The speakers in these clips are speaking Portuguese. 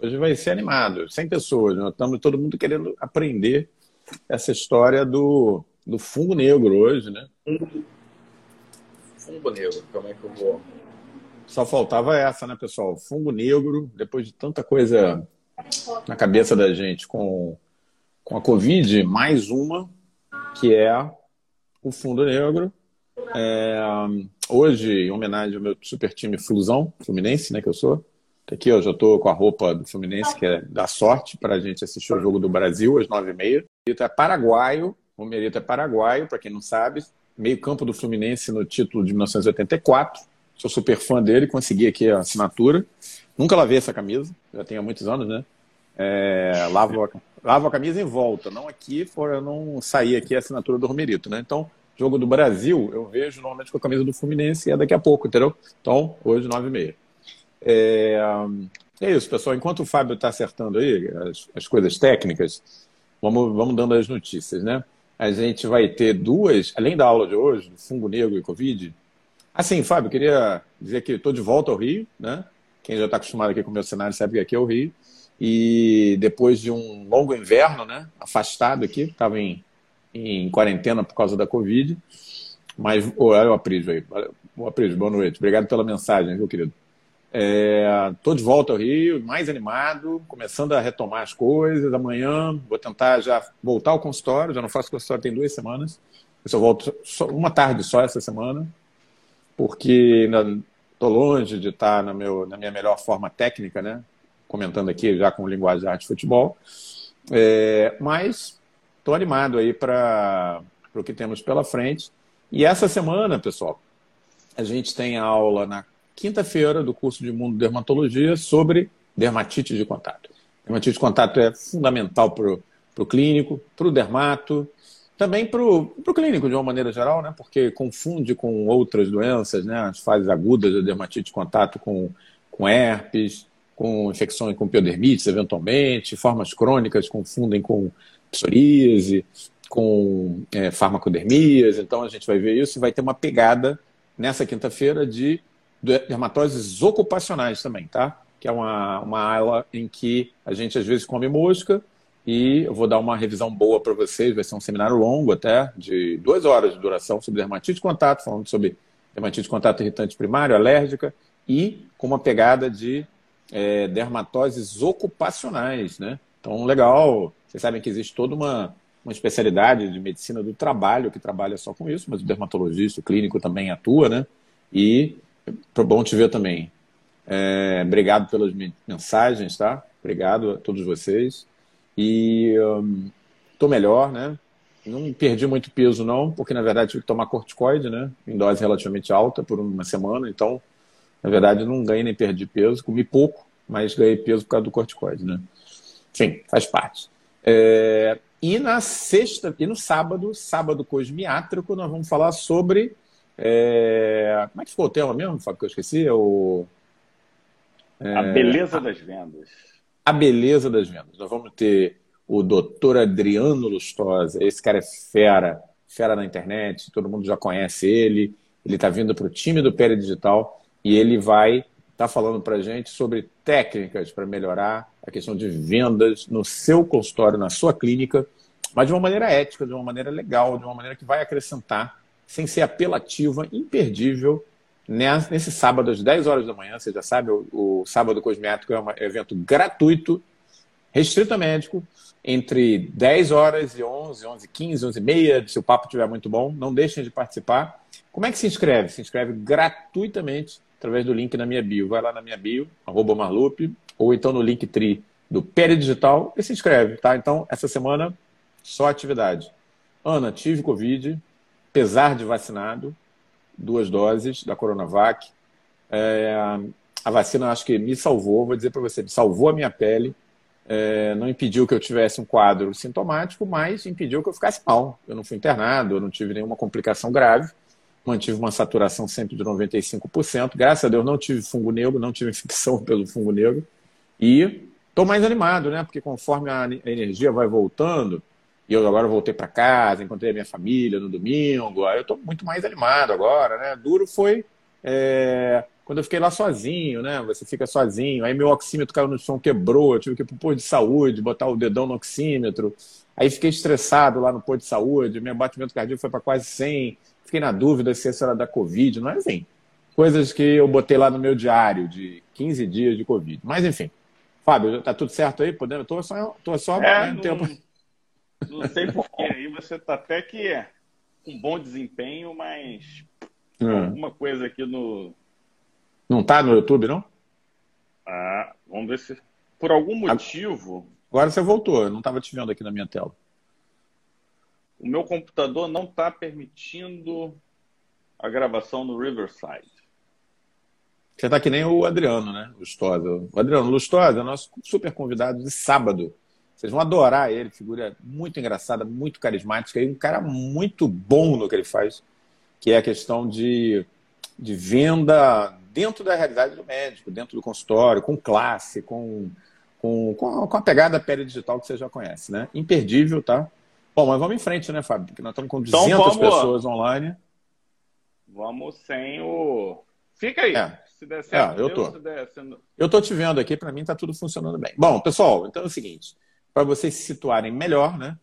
Hoje vai ser animado, 100 pessoas. Nós estamos todo mundo querendo aprender essa história do fungo negro hoje, né? Fungo negro, como é que eu vou... Só faltava essa, né, pessoal? Fungo negro, depois de tanta coisa na cabeça da gente com a Covid, mais uma, que é o fungo negro. Hoje, em homenagem ao meu super time Fusão, Fluminense, né, que eu sou. Aqui eu já estou com a roupa do Fluminense, que é da sorte para a gente assistir o jogo do Brasil às 9h30. Romerito é paraguaio, Romerito é paraguaio, para quem não sabe, meio campo do Fluminense no título de 1984. Sou super fã dele, consegui aqui a assinatura. Nunca lavei essa camisa, já tenho há muitos anos, né? Lavo a camisa em volta, não aqui, fora não sair aqui a assinatura do Romerito, né? Então, jogo do Brasil, eu vejo normalmente com a camisa do Fluminense e é daqui a pouco, entendeu? Então, hoje 9h30. É isso, pessoal. Enquanto o Fábio está acertando aí as coisas técnicas, vamos dando as notícias, né? A gente vai ter duas, além da aula de hoje, fungo negro e Covid. Assim, Fábio, queria dizer que estou de volta ao Rio, né? Quem já está acostumado aqui com o meu cenário sabe que aqui é o Rio. E depois de um longo inverno, né? Afastado aqui, estava em quarentena por causa da Covid. Mas olha o Aprígio aí. O Aprígio, boa noite. Obrigado pela mensagem, viu, querido? Tô de volta ao Rio, mais animado, começando a retomar as coisas. Amanhã vou tentar já voltar ao consultório. Já não faço consultório tem 2 semanas. Eu só volto só uma tarde só essa semana, porque estou longe de estar na minha melhor forma técnica, né? Comentando aqui já com linguajar de futebol. Mas estou animado aí para o que temos pela frente. E essa semana, pessoal, a gente tem aula na quinta-feira do curso de Mundo Dermatologia sobre dermatite de contato. Dermatite de contato é fundamental para o clínico, para o dermato, também para o clínico de uma maneira geral, né? Porque confunde com outras doenças, né? As fases agudas da dermatite de contato com herpes, com infecções com piodermites, eventualmente, formas crônicas confundem com psoríase, com farmacodermias. Então a gente vai ver isso e vai ter uma pegada nessa quinta-feira de dermatoses ocupacionais também, tá? Que é uma aula em que a gente às vezes come mosca e eu vou dar uma revisão boa para vocês. Vai ser um seminário longo até, de 2 horas de duração, sobre dermatite de contato, falando sobre dermatite de contato irritante primário, alérgica e com uma pegada de dermatoses ocupacionais, né? Então, legal. Vocês sabem que existe toda uma especialidade de medicina do trabalho que trabalha só com isso, mas o dermatologista, o clínico também atua, né? E bom te ver também. Obrigado pelas mensagens, tá? Obrigado a todos vocês. E tô melhor, né? Não perdi muito peso, não, porque, na verdade, tive que tomar corticoide, né? Em dose relativamente alta por uma semana. Então, na verdade, não ganhei nem perdi peso. Comi pouco, mas ganhei peso por causa do corticoide, né? Enfim, faz parte. E na sexta... E no sábado cosmiátrico, nós vamos falar sobre... Como é que ficou o tema mesmo, Fábio, que eu esqueci? A beleza das vendas. A beleza das vendas. Nós vamos ter o doutor Adriano Lustosa. Esse cara é fera, fera na internet, todo mundo já conhece ele. Ele está vindo para o time do Peri Digital e ele vai estar falando para a gente sobre técnicas para melhorar a questão de vendas no seu consultório, na sua clínica, mas de uma maneira ética, de uma maneira legal, de uma maneira que vai acrescentar, sem ser apelativa, imperdível, nesse sábado, às 10 horas da manhã. Você já sabe, o Sábado Cosmético é um evento gratuito, restrito a médico, entre 10 horas e 11, 11h15, 11h30, se o papo estiver muito bom, não deixem de participar. Como é que se inscreve? Se inscreve gratuitamente através do link na minha bio. Vai lá na minha bio, @marlupe, ou então no Linktree do Peri Digital e se inscreve, tá? Então, essa semana, só atividade. Ana, tive Covid, apesar de vacinado, 2 doses da Coronavac. A vacina, acho que me salvou, vou dizer para você, me salvou a minha pele, não impediu que eu tivesse um quadro sintomático, mas impediu que eu ficasse mal. Eu não fui internado, eu não tive nenhuma complicação grave, mantive uma saturação sempre de 95%, graças a Deus não tive fungo negro, não tive infecção pelo fungo negro, e estou mais animado, né? Porque conforme a energia vai voltando, e eu agora voltei para casa, encontrei a minha família no domingo. Eu estou muito mais animado agora, né? Duro foi Quando eu fiquei lá sozinho, né? Você fica sozinho. Aí meu oxímetro caiu no chão, quebrou. Eu tive que ir pro posto de saúde, botar o dedão no oxímetro. Aí fiquei estressado lá no posto de saúde. Meu batimento cardíaco foi para quase 100. Fiquei na dúvida se essa era da Covid. Não é, enfim. Coisas que eu botei lá no meu diário de 15 dias de Covid. Mas, enfim. Fábio, tá tudo certo aí? Podemos? Tô só no tempo. Não sei porquê. Aí você tá até que um bom desempenho, mas alguma coisa aqui no... Não tá no YouTube, não? Ah, vamos ver se... Por algum motivo... Agora você voltou, eu não estava te vendo aqui na minha tela. O meu computador não está permitindo a gravação no Riverside. Você está que nem o Adriano, né? Lustosa. O Adriano Lustosa é nosso super convidado de sábado. Vocês vão adorar ele, figura muito engraçada, muito carismática e um cara muito bom no que ele faz, que é a questão de venda... dentro da realidade do médico, dentro do consultório, com classe, com a pegada Peri Digital que você já conhece, né? Imperdível, tá? Bom, mas vamos em frente, né, Fábio? Porque nós estamos com 200 pessoas online. Vamos sem o... Fica aí. Se der certo, eu tô. Se der... Eu tô te vendo aqui, para mim tá tudo funcionando bem. Bom, pessoal, então é o seguinte, para vocês se situarem melhor, né?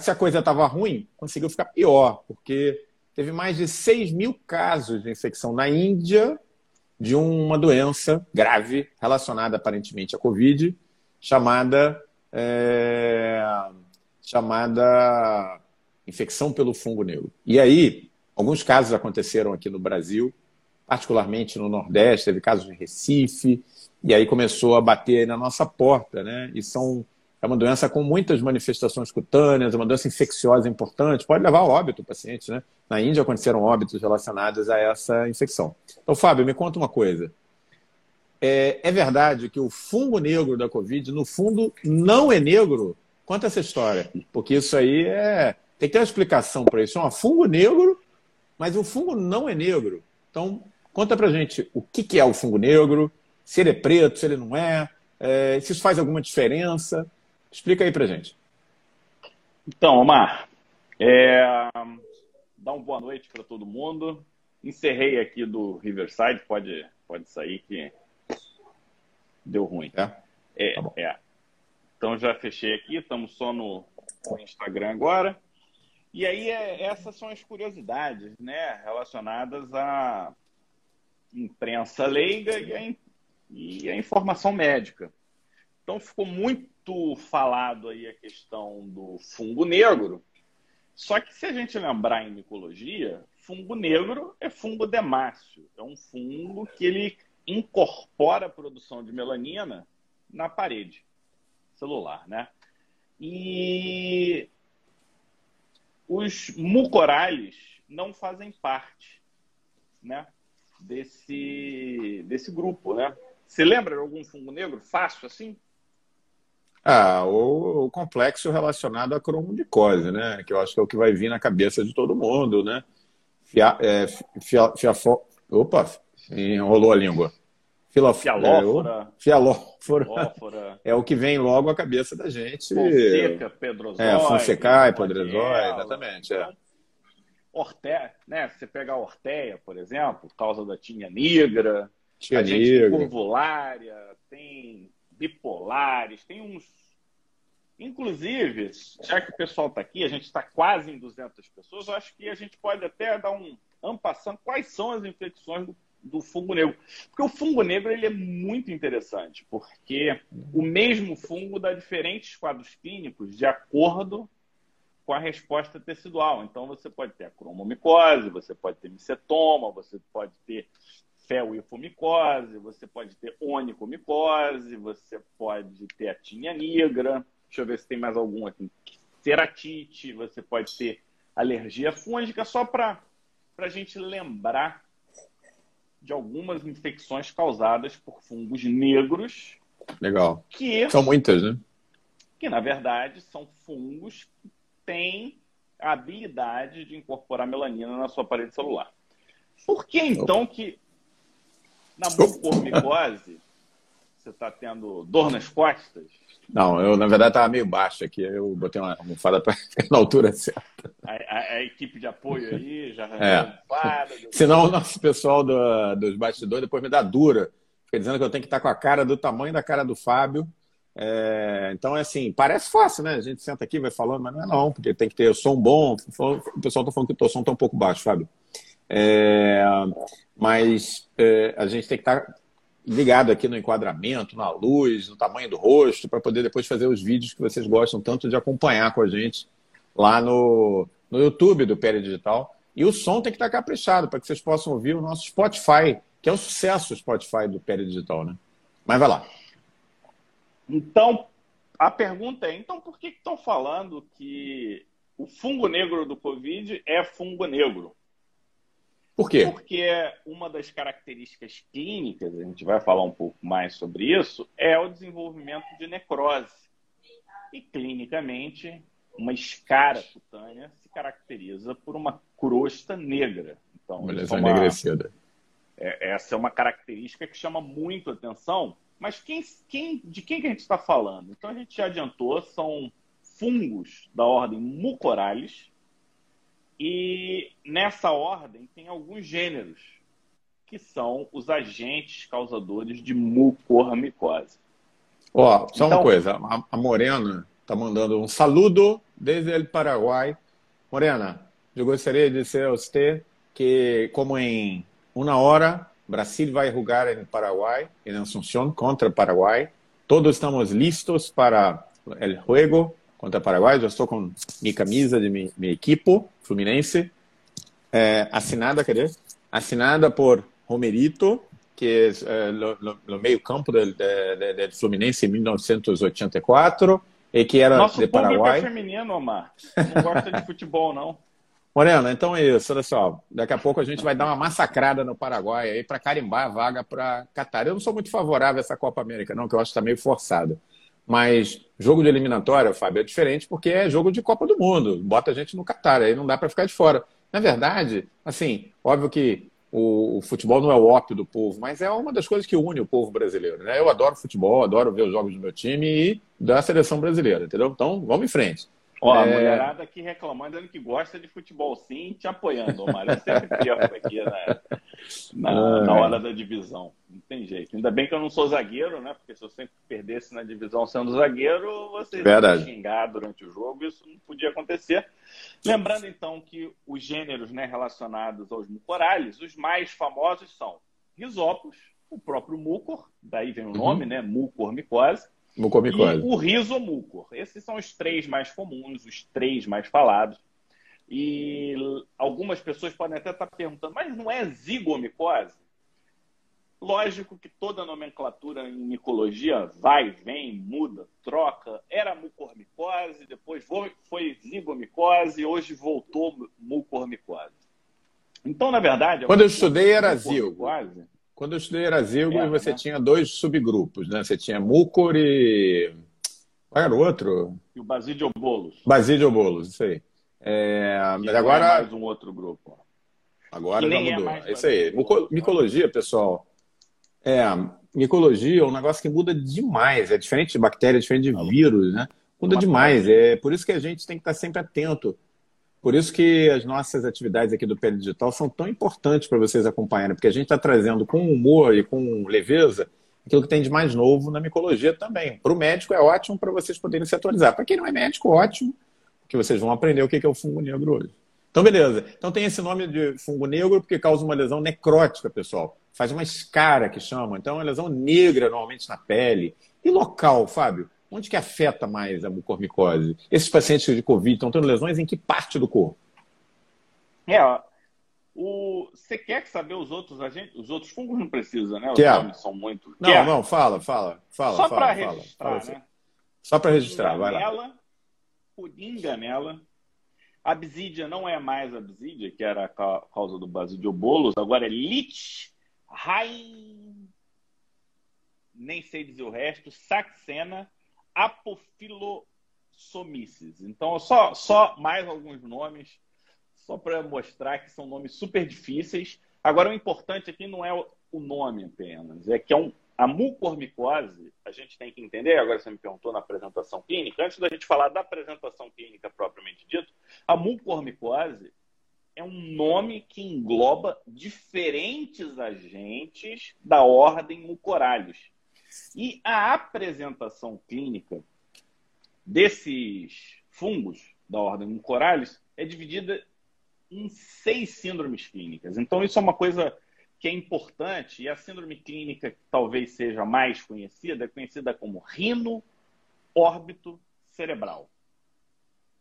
Se a coisa tava ruim, conseguiu ficar pior, porque... Teve mais de 6 mil casos de infecção na Índia de uma doença grave relacionada aparentemente à Covid, chamada infecção pelo fungo negro. E aí, alguns casos aconteceram aqui no Brasil, particularmente no Nordeste, teve casos em Recife, e aí começou a bater aí na nossa porta, né? E é uma doença com muitas manifestações cutâneas, é uma doença infecciosa importante, pode levar ao óbito o paciente, né? Na Índia aconteceram óbitos relacionados a essa infecção. Então, Fábio, me conta uma coisa. É verdade que o fungo negro da Covid, no fundo, não é negro? Conta essa história, porque isso aí tem que ter uma explicação para isso. É um fungo negro, mas o fungo não é negro. Então, conta pra gente o que é o fungo negro, se ele é preto, se ele não é, se isso faz alguma diferença... Explica aí pra gente. Então, Omar, dá uma boa noite para todo mundo. Encerrei aqui do Riverside, pode sair que deu ruim. Tá bom. Então já fechei aqui, estamos só no Instagram agora. E aí essas são as curiosidades, né, relacionadas à imprensa leiga e à informação médica. Então ficou muito falado aí a questão do fungo negro. Só que se a gente lembrar em micologia, fungo negro é fungo demáceo. É um fungo que ele incorpora a produção de melanina na parede celular, né? E os mucorales não fazem parte, né, desse grupo, né? Você lembra de algum fungo negro fácil assim? Ah, o complexo relacionado à cromomicose, né? Que eu acho que é o que vai vir na cabeça de todo mundo, né? Opa, enrolou a língua. Fialófora. É o que vem logo à cabeça da gente. Fonseca, Pedrosói. Fonseca e Pedrosói, exatamente. Orteia, né? Você pega a Orteia, por exemplo, por causa da tinha negra. A gente tem pulvulária, tem... bipolares, tem uns... Inclusive, já que o pessoal está aqui, a gente está quase em 200 pessoas, eu acho que a gente pode até dar um ampassando quais são as infecções do fungo negro. Porque o fungo negro ele é muito interessante, porque o mesmo fungo dá diferentes quadros clínicos de acordo com a resposta tecidual. Então, você pode ter a cromomicose, você pode ter micetoma, você pode ter... Feofomicose, você pode ter onicomicose, você pode ter a tinha negra, deixa eu ver se tem mais algum aqui, ceratite, você pode ter alergia fúngica, só para a gente lembrar de algumas infecções causadas por fungos negros. Legal. Que são muitas, né? Que, na verdade, são fungos que têm a habilidade de incorporar melanina na sua parede celular. Por que, então, que... Na mucormicose, Você está tendo dor nas costas? Não, eu na verdade estava meio baixo aqui. Eu botei uma almofada para ficar na altura certa. A equipe de apoio aí já... Senão o nosso pessoal dos bastidores depois me dá dura. Fica dizendo que eu tenho que estar com a cara do tamanho da cara do Fábio. Então, é assim, parece fácil, né? A gente senta aqui, vai falando, mas não é não, porque tem que ter o som bom. O pessoal está falando que o teu som está um pouco baixo, Fábio. Mas a gente tem que estar ligado aqui no enquadramento, na luz, no tamanho do rosto, para poder depois fazer os vídeos que vocês gostam tanto de acompanhar com a gente lá no YouTube do Peri Digital. E o som tem que estar caprichado, para que vocês possam ouvir o nosso Spotify, que é um sucesso o Spotify do Peri Digital, né? Mas vai lá. Então, a pergunta é, então por que estão falando que o fungo negro do Covid é fungo negro? Por quê? Porque uma das características clínicas, a gente vai falar um pouco mais sobre isso, é o desenvolvimento de necrose. E, clinicamente, uma escara cutânea se caracteriza por uma crosta negra. Então, beleza, enegrecida. Essa é uma característica que chama muito a atenção. Mas de quem que a gente está falando? Então, a gente já adiantou, são fungos da ordem Mucorales. E nessa ordem tem alguns gêneros, que são os agentes causadores de mucormicose. Ó, só então, uma coisa, a Morena está mandando um saludo desde o Paraguai. Morena, eu gostaria de dizer a você que, como em uma hora, Brasil vai jogar em Paraguai, em Asunción, contra o Paraguai. Todos estamos listos para o jogo contra o Paraguai. Já estou com minha camisa de minha equipe, Fluminense, assinada por Romerito, que é o meio campo do Fluminense em 1984, e que era nosso de Paraguai. Nosso público é feminino, Omar. Não gosta de futebol, não. Morena, então é isso. Olha só, daqui a pouco a gente vai dar uma massacrada no Paraguai aí para carimbar a vaga para Catar. Eu não sou muito favorável a essa Copa América, não, que eu acho que está meio forçada. Mas jogo de eliminatória, Fábio, é diferente porque é jogo de Copa do Mundo. Bota a gente no Catar, aí não dá para ficar de fora. Na verdade, assim, óbvio que o futebol não é o ópio do povo, mas é uma das coisas que une o povo brasileiro, né? Eu adoro futebol, adoro ver os jogos do meu time e da seleção brasileira, entendeu? Então, vamos em frente. Ó, a mulherada aqui reclamando, dizendo que gosta de futebol sim, te apoiando, Omar. Eu sempre perco aqui na hora da divisão. Não tem jeito. Ainda bem que eu não sou zagueiro, né? Porque se eu sempre perdesse na divisão sendo zagueiro, vocês iam xingar durante o jogo. Isso não podia acontecer. Lembrando, então, que os gêneros, né, relacionados aos mucorales, os mais famosos são Rhizopus, o próprio mucor, daí vem o nome, né? Mucormicose. Mucormicose. E o rizomucor. Esses são os três mais comuns, os três mais falados. E algumas pessoas podem até estar perguntando, mas não é zigomicose? Lógico que toda a nomenclatura em micologia vai, vem, muda, troca. Era mucormicose, depois foi zigomicose, hoje voltou mucormicose. Então, na verdade... Quando eu estudei era zigo. Quando eu estudei Erasílgo, você tinha dois subgrupos, né? Você tinha Mucor e... Qual era o outro? E o Basidiobolus. Basidiobolus, isso aí. Mas agora... É mais um outro grupo. Agora já mudou. É isso aí. Micologia, pessoal. Micologia é um negócio que muda demais. É diferente de bactéria, é diferente de vírus, né? Muda demais. É por isso que a gente tem que estar sempre atento. Por isso que as nossas atividades aqui do Peri Digital são tão importantes para vocês acompanharem, porque a gente está trazendo com humor e com leveza aquilo que tem de mais novo na micologia também. Para o médico é ótimo para vocês poderem se atualizar. Para quem não é médico, ótimo, porque vocês vão aprender o que é o fungo negro hoje. Então, beleza. Então, tem esse nome de fungo negro porque causa uma lesão necrótica, pessoal. Faz uma escara, que chamam. Então, é uma lesão negra, normalmente, na pele. E local, Fábio? Onde que afeta mais a mucormicose? Esses pacientes de Covid estão tendo lesões em que parte do corpo? Você quer saber os outros agentes? Os outros fungos não precisa, né? Os nomes são muito... Não, fala. Só para registrar, né? Só para registrar, vai lá. Pudinganela. Absídia não é mais absídia, que era a causa do basidiobolus. Agora é lit, nem sei dizer o resto, saxena, Apophysomyces. Então, só mais alguns nomes, só para mostrar que são nomes super difíceis. Agora, o importante aqui não é o nome apenas, é que é um A mucormicose, a gente tem que entender, agora você me perguntou na apresentação clínica, antes da gente falar da apresentação clínica propriamente dito, a mucormicose é um nome que engloba diferentes agentes da ordem Mucorales. E a apresentação clínica desses fungos da ordem Mucorales é dividida em 6 síndromes clínicas. Então, isso é uma coisa que é importante, e a síndrome clínica que talvez seja mais conhecida é conhecida como rino órbito cerebral.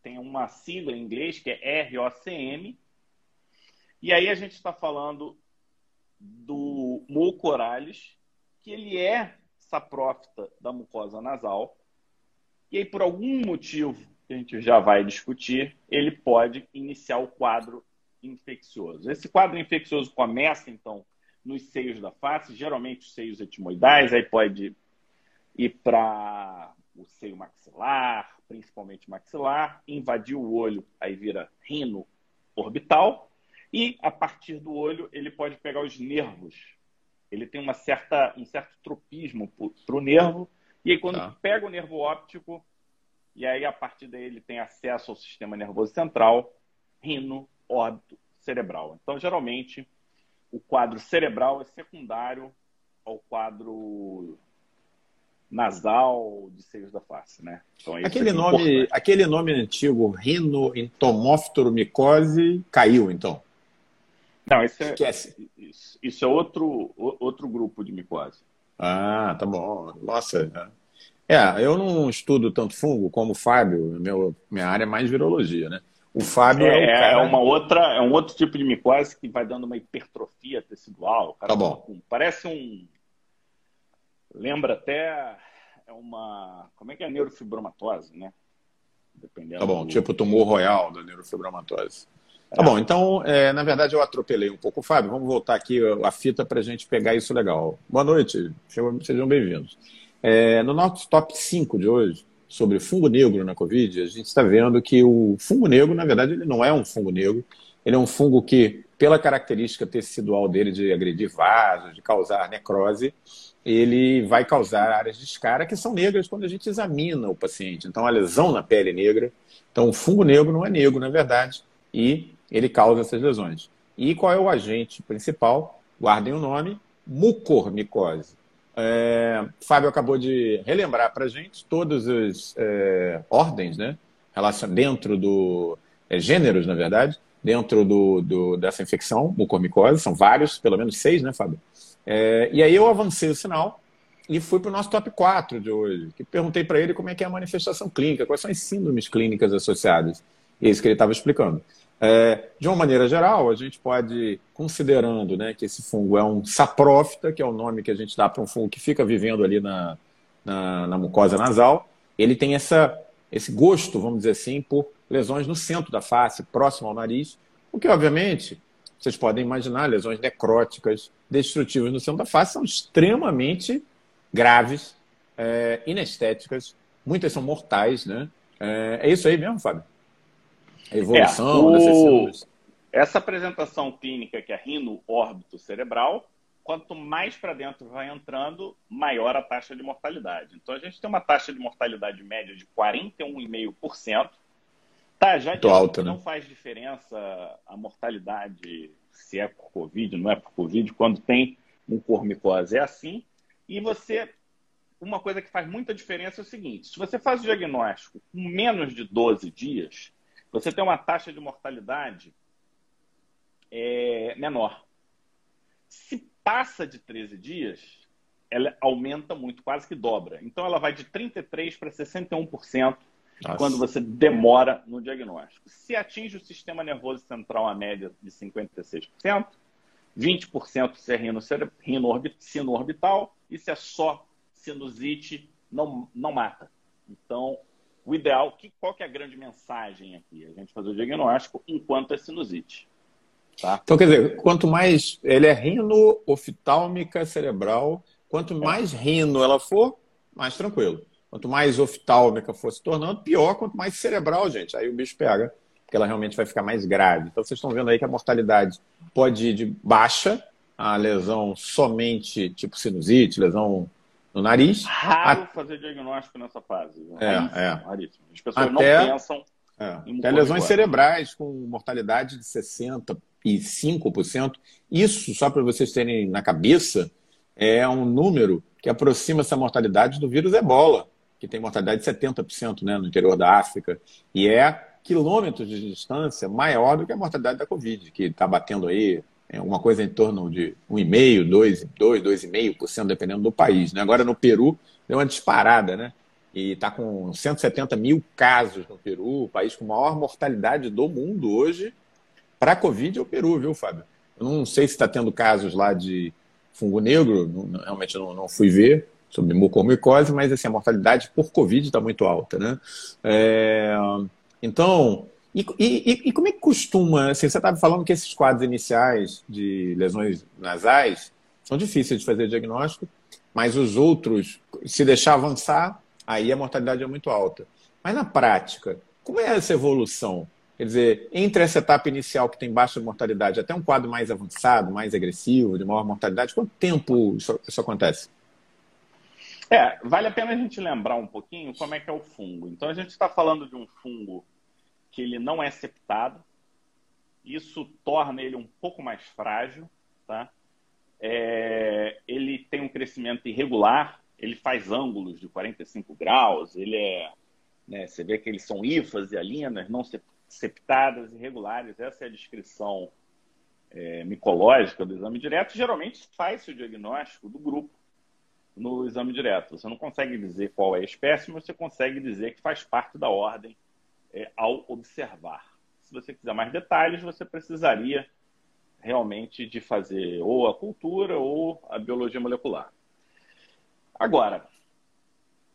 Tem uma sigla em inglês que é ROCM, e aí a gente está falando do Mucorales, que ele é saprófita da mucosa nasal, e aí por algum motivo que a gente já vai discutir, ele pode iniciar o quadro infeccioso. Esse quadro infeccioso começa, então, nos seios da face, geralmente os seios etimoidais, aí pode ir para o seio maxilar, principalmente maxilar, invadir o olho, aí vira rino orbital, e a partir do olho ele pode pegar os nervos. Ele tem uma um certo tropismo para o nervo, e aí quando pega o nervo óptico, e aí a partir daí ele tem acesso ao sistema nervoso central, rino órbito cerebral. Então, geralmente, o quadro cerebral é secundário ao quadro nasal de seios da face, né? Então, aquele nome antigo, rinoentomoftoromicose, caiu, então? Não, isso é outro grupo de micose. Ah, tá bom. Nossa. É, eu não estudo tanto fungo como o Fábio, minha área é mais virologia, né? O Fábio é um outro tipo de micose que vai dando uma hipertrofia tecidual. Cara, tá bom. Parece um... Lembra até uma... Como é que é a neurofibromatose, né? Dependendo tá bom, tipo tumor royal da neurofibromatose. É. Tá bom, então, na verdade, eu atropelei um pouco o Fábio. Vamos voltar aqui a fita para a gente pegar isso legal. Boa noite, sejam bem-vindos. No nosso top 5 de hoje, sobre fungo negro na Covid, a gente está vendo que o fungo negro, na verdade, ele não é um fungo negro. Ele é um fungo que, pela característica tecidual dele de agredir vasos, de causar necrose, ele vai causar áreas de escara que são negras quando a gente examina o paciente. Então, a lesão na pele é negra. Então, o fungo negro não é negro, na verdade, e ele causa essas lesões. E qual é o agente principal? Guardem o nome, mucormicose. Fábio acabou de relembrar para a gente todas as ordens, né? Dentro do... gêneros, na verdade, dentro dessa infecção, mucormicose. São vários, pelo menos 6, né, Fábio? E aí eu avancei o sinal e fui para o nosso top 4 de hoje, que perguntei para ele como é que é a manifestação clínica, quais são as síndromes clínicas associadas, e isso que ele estava explicando. De uma maneira geral, a gente pode, considerando, né, que esse fungo é um saprófita, que é o nome que a gente dá para um fungo que fica vivendo ali na mucosa nasal, ele tem esse gosto, vamos dizer assim, por lesões no centro da face, próximo ao nariz, o que, obviamente... Vocês podem imaginar, lesões necróticas, destrutivas no centro da face, são extremamente graves, inestéticas, muitas são mortais, né? É isso aí mesmo, Fábio? A evolução dessas síndromes. Essa apresentação clínica que é rino órbito cerebral, quanto mais para dentro vai entrando, maior a taxa de mortalidade. Então, a gente tem uma taxa de mortalidade média de 41,5%, Tá, já que alto, não, né? Faz diferença a mortalidade, se é por Covid, não é por Covid, quando tem mucormicose é assim. E você, uma coisa que faz muita diferença é o seguinte, se você faz o diagnóstico com menos de 12 dias, você tem uma taxa de mortalidade menor. Se passa de 13 dias, ela aumenta muito, quase que dobra. Então ela vai de 33% para 61%. Nossa. Quando você demora no diagnóstico. Se atinge o sistema nervoso central a média de 56%, 20% se é sino orbital, e se é só sinusite, não mata. Então, o ideal, qual que é a grande mensagem aqui? A gente fazer o diagnóstico enquanto é sinusite. Tá? Então, quer dizer, quanto mais ele é rino-oftálmica cerebral, quanto mais rino ela for, mais tranquilo. Quanto mais oftálmica for se tornando, pior, quanto mais cerebral, gente. Aí o bicho pega, porque ela realmente vai ficar mais grave. Então, vocês estão vendo aí que a mortalidade pode ir de baixa a lesão somente tipo sinusite, lesão no nariz. Raro fazer diagnóstico nessa fase. Raríssimo. As pessoas não pensam em mucormicose. Até lesões cerebrais com mortalidade de 65%. Isso, só para vocês terem na cabeça, é um número que aproxima essa mortalidade do vírus ebola, que tem mortalidade de 70%, né, no interior da África. E é quilômetros de distância maior do que a mortalidade da Covid, que está batendo aí uma coisa em torno de 1,5%, 2,5%, dependendo do país. Né? Agora, no Peru, deu uma disparada, né? E está com 170 mil casos no Peru, o país com maior mortalidade do mundo hoje. Para a Covid é o Peru, viu, Fábio? Eu não sei se está tendo casos lá de fungo negro, realmente não fui ver, sobre mucormicose, mas assim, a mortalidade por Covid está muito alta, né? Então... E como é que costuma... Assim, você estava falando que esses quadros iniciais de lesões nasais são difíceis de fazer diagnóstico, mas os outros, se deixar avançar, aí a mortalidade é muito alta. Mas na prática, como é essa evolução? Quer dizer, entre essa etapa inicial que tem baixa mortalidade até um quadro mais avançado, mais agressivo, de maior mortalidade, quanto tempo isso acontece? Vale a pena a gente lembrar um pouquinho como é que é o fungo. Então, a gente está falando de um fungo que ele não é septado, isso torna ele um pouco mais frágil, tá? Ele tem um crescimento irregular, ele faz ângulos de 45 graus, ele é, né, você vê que eles são hifas e alinas, não septadas, irregulares, essa é a descrição micológica do exame direto. Geralmente faz-se o diagnóstico do grupo no exame direto. Você não consegue dizer qual é a espécie, mas você consegue dizer que faz parte da ordem ao observar. Se você quiser mais detalhes, você precisaria realmente de fazer ou a cultura ou a biologia molecular. Agora,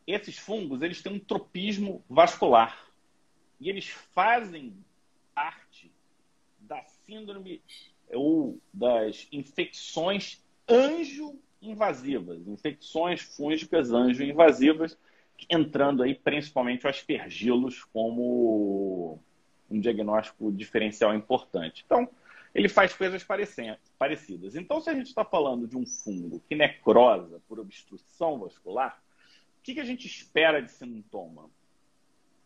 esses fungos, eles têm um tropismo vascular e eles fazem parte da síndrome ou das infecções angioinvasivas, infecções fúngicas angioinvasivas, entrando aí principalmente o Aspergillus como um diagnóstico diferencial importante. Então, ele faz coisas parecidas. Então, se a gente está falando de um fungo que necrosa por obstrução vascular, o que a gente espera de sintoma?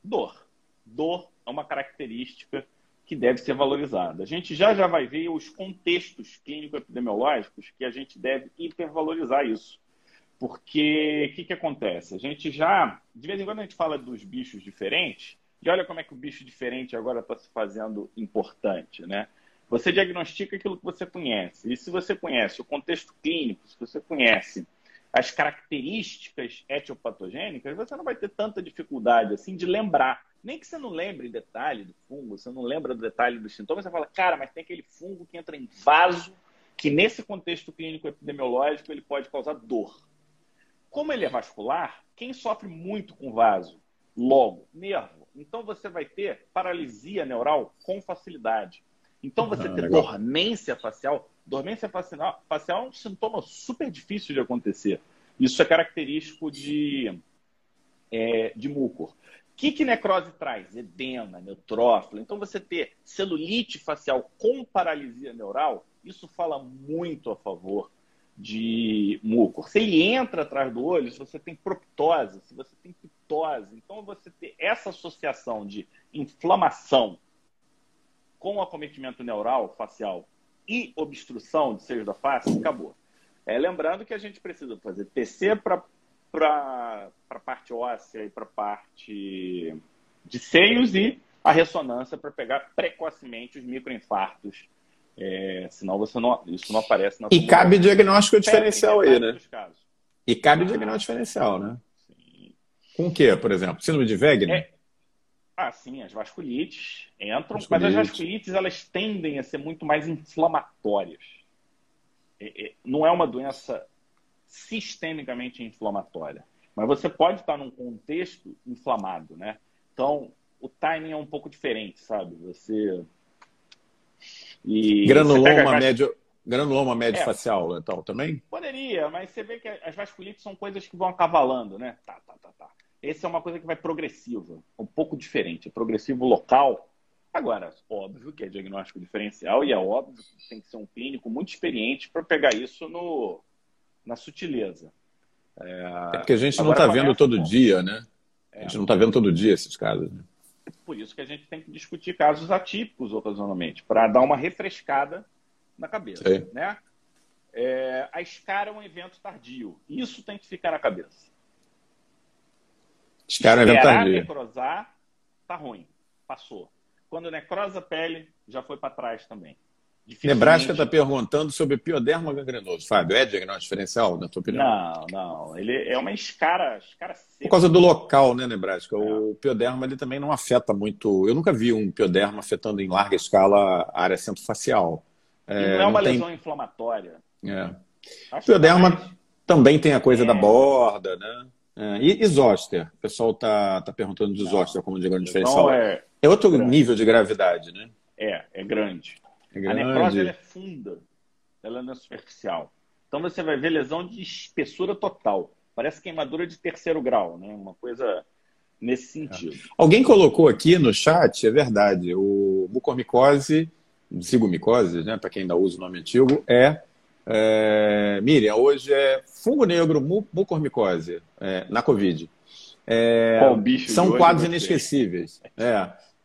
Dor. Dor é uma característica que deve ser valorizada. A gente já vai ver os contextos clínico-epidemiológicos que a gente deve hipervalorizar isso. Porque o que acontece? A gente já, de vez em quando a gente fala dos bichos diferentes, e olha como é que o bicho diferente agora está se fazendo importante, né? Você diagnostica aquilo que você conhece. E se você conhece o contexto clínico, se você conhece as características etiopatogênicas, você não vai ter tanta dificuldade assim de lembrar. Nem que você não lembre detalhe do fungo, você não lembra do detalhe dos sintomas, você fala, cara, mas tem aquele fungo que entra em vaso, que nesse contexto clínico epidemiológico ele pode causar dor. Como ele é vascular, quem sofre muito com vaso? Logo, nervo. Então você vai ter paralisia neural com facilidade. Então você tem dormência facial. Dormência facial é um sintoma super difícil de acontecer. Isso é característico de mucor. O que necrose traz? Edema, neutrófilo. Então você ter celulite facial com paralisia neural, isso fala muito a favor de mucor. Se ele entra atrás do olho, se você tem proptose, se você tem ptose, então você ter essa associação de inflamação com acometimento neural, facial e obstrução de seios da face, acabou. Lembrando que a gente precisa fazer TC para a parte óssea e para a parte de seios e a ressonância para pegar precocemente os microinfartos. Senão isso não aparece na sua. E cabe diagnóstico diferencial aí, né? E cabe diagnóstico diferencial, né? Sim. Com o quê, por exemplo? Síndrome de Wegener? Sim, as vasculites entram, mas as vasculites elas tendem a ser muito mais inflamatórias. Não é uma doença sistemicamente inflamatória, mas você pode estar num contexto inflamado, né? Então, o timing é um pouco diferente, sabe? Granuloma médio facial, então, também? Poderia, mas você vê que as vasculites são coisas que vão acavalando, né? Essa é uma coisa que vai progressiva, um pouco diferente. É progressivo local, Agora, óbvio que é diagnóstico diferencial e é óbvio que tem que ser um clínico muito experiente para pegar isso no, na sutileza. É porque a gente não está vendo todo dia, né? A gente não está vendo todo dia esses casos. Né? Por isso que a gente tem que discutir casos atípicos ocasionalmente, para dar uma refrescada na cabeça. Né? É, a SCAR é um evento tardio. Isso tem que ficar na cabeça. SCAR é um evento tardio. Necrosar, tá ruim. Passou. Quando necrosa a pele, já foi para trás também. Dificilmente... Nebraska está perguntando sobre pioderma gangrenoso. Fábio, é diagnóstico diferencial, na tua opinião? Não, não. Ele é uma escara seca. Por causa do local, né, Nebraska? É. O pioderma ele também não afeta muito... Eu nunca vi um pioderma afetando em larga escala a área centrofacial. É, não é uma lesão inflamatória. É. O pioderma também tem a coisa da borda, né? É. E zóster? O pessoal está perguntando de zóster como diagnóstico diferencial. É outro nível de gravidade, né? É grande. A necrose ela é funda, ela não é superficial. Então você vai ver lesão de espessura total. Parece queimadura de 3º grau, né? Uma coisa nesse sentido. Alguém colocou aqui no chat, é verdade, o mucormicose, zigomicose, né? Para quem ainda usa o nome antigo, Miriam, hoje é fungo negro, mucormicose, na Covid. São quadros inesquecíveis.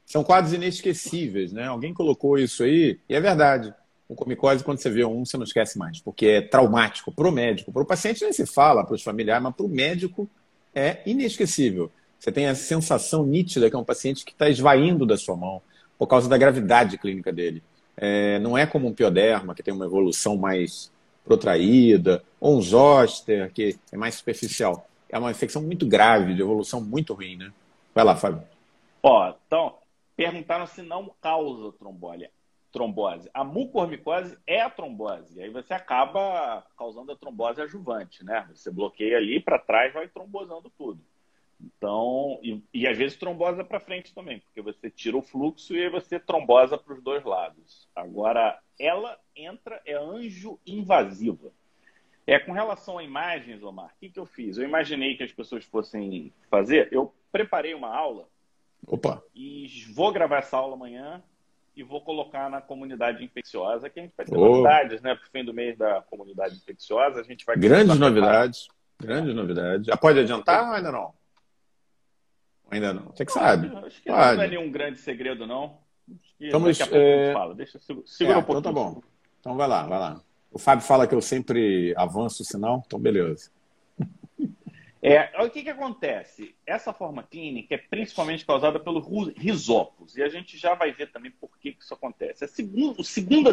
São quadros inesquecíveis, né? Alguém colocou isso aí, e é verdade. Mucormicose, quando você vê um, você não esquece mais, porque é traumático para o médico. Para o paciente nem se fala, para os familiares, mas para o médico é inesquecível. Você tem a sensação nítida que é um paciente que está esvaindo da sua mão por causa da gravidade clínica dele. Não é como um pioderma, que tem uma evolução mais protraída, ou um zóster, que é mais superficial. É uma infecção muito grave, de evolução muito ruim, né? Vai lá, Fábio. Então... Perguntaram se não causa trombose. A mucormicose é a trombose. Aí você acaba causando a trombose adjuvante, né? Você bloqueia ali para trás, vai trombosando tudo. Então, e às vezes trombosa para frente também, porque você tira o fluxo e aí você trombosa para os dois lados. Agora, ela entra, é anjo invasiva. Com relação a imagens, Omar, o que, que eu fiz? Eu imaginei que as pessoas fossem fazer. Eu preparei uma aula. Opa. E vou gravar essa aula amanhã e vou colocar na comunidade infecciosa, que a gente vai ter novidades, né? Para o fim do mês da comunidade infecciosa, a gente vai... Grandes novidades, grandes novidades. Já pode adiantar ou ainda não? Ainda não, você que sabe. Acho que não é nenhum grande segredo, não. Estamos, daqui a pouco a gente fala. Deixa eu segurar um pouquinho. Então tá bom. Então vai lá, vai lá. O Fábio fala que eu sempre avanço o sinal, então beleza. O que acontece? Essa forma clínica é principalmente causada pelo Rhizopus. E a gente já vai ver também por que isso acontece. A segunda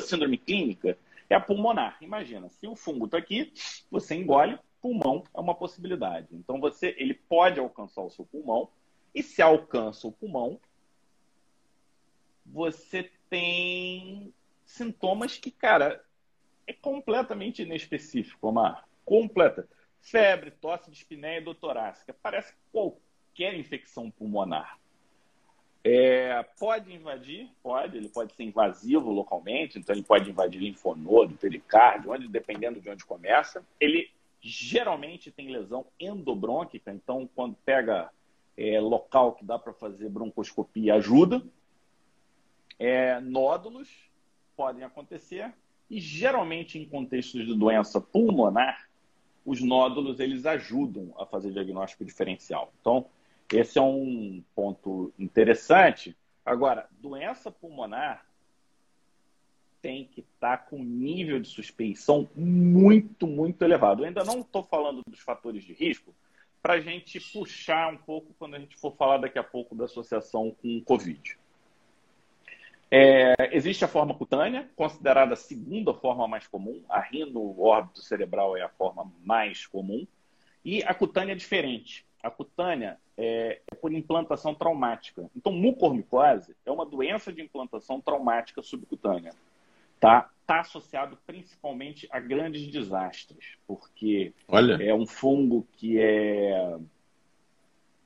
síndrome clínica é a pulmonar. Imagina, se o fungo está aqui, você engole, pulmão é uma possibilidade. Então ele pode alcançar o seu pulmão. E se alcança o pulmão, você tem sintomas que, cara, é completamente inespecífico, Omar. Completa. Febre, tosse, dispneia endotorácica. Parece qualquer infecção pulmonar. Pode invadir? Pode. Ele pode ser invasivo localmente. Então, ele pode invadir linfonodo, pericárdio, dependendo de onde começa. Ele geralmente tem lesão endobrônquica. Então, quando pega local que dá para fazer broncoscopia, ajuda. Nódulos podem acontecer. E, geralmente, em contextos de doença pulmonar, os nódulos, eles ajudam a fazer diagnóstico diferencial. Então, esse é um ponto interessante. Agora, doença pulmonar tem que estar com nível de suspeição muito, muito elevado. Eu ainda não estou falando dos fatores de risco para a gente puxar um pouco quando a gente for falar daqui a pouco da associação com o Covid. Existe a forma cutânea, considerada a segunda forma mais comum. A rino-órbito cerebral é a forma mais comum. E a cutânea é diferente. A cutânea é por implantação traumática. Então, mucormicose é uma doença de implantação traumática subcutânea. Tá associado principalmente a grandes desastres, porque é um fungo que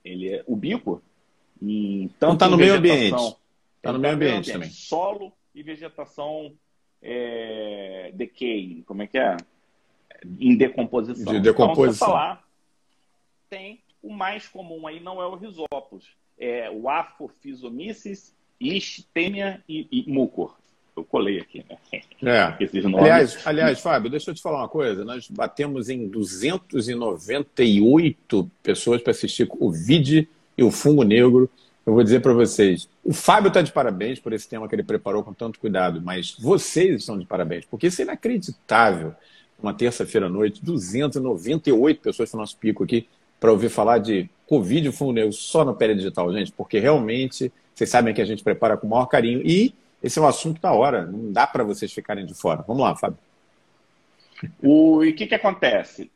ele é ubíquo. Então, está no meio ambiente. Está no meio ambiente também. Solo e vegetação decay, como é que é? Em decomposição. De decomposição. Então, falar, tem o mais comum aí, não é o Rhizopus. É o Apophysomyces listemia e mucor. Eu colei aqui, né? É. Esses nomes. Aliás, Fábio, deixa eu te falar uma coisa. Nós batemos em 298 pessoas para assistir o vídeo e o Fungo Negro. Eu vou dizer para vocês, o Fábio está de parabéns por esse tema que ele preparou com tanto cuidado, mas vocês estão de parabéns, porque isso é inacreditável. Uma terça-feira à noite, 298 pessoas no nosso pico aqui para ouvir falar de Covid e Fungo Negro só no Peri Digital, gente, porque realmente vocês sabem que a gente prepara com o maior carinho e esse é um assunto da hora, não dá para vocês ficarem de fora. Vamos lá, Fábio. E o que acontece?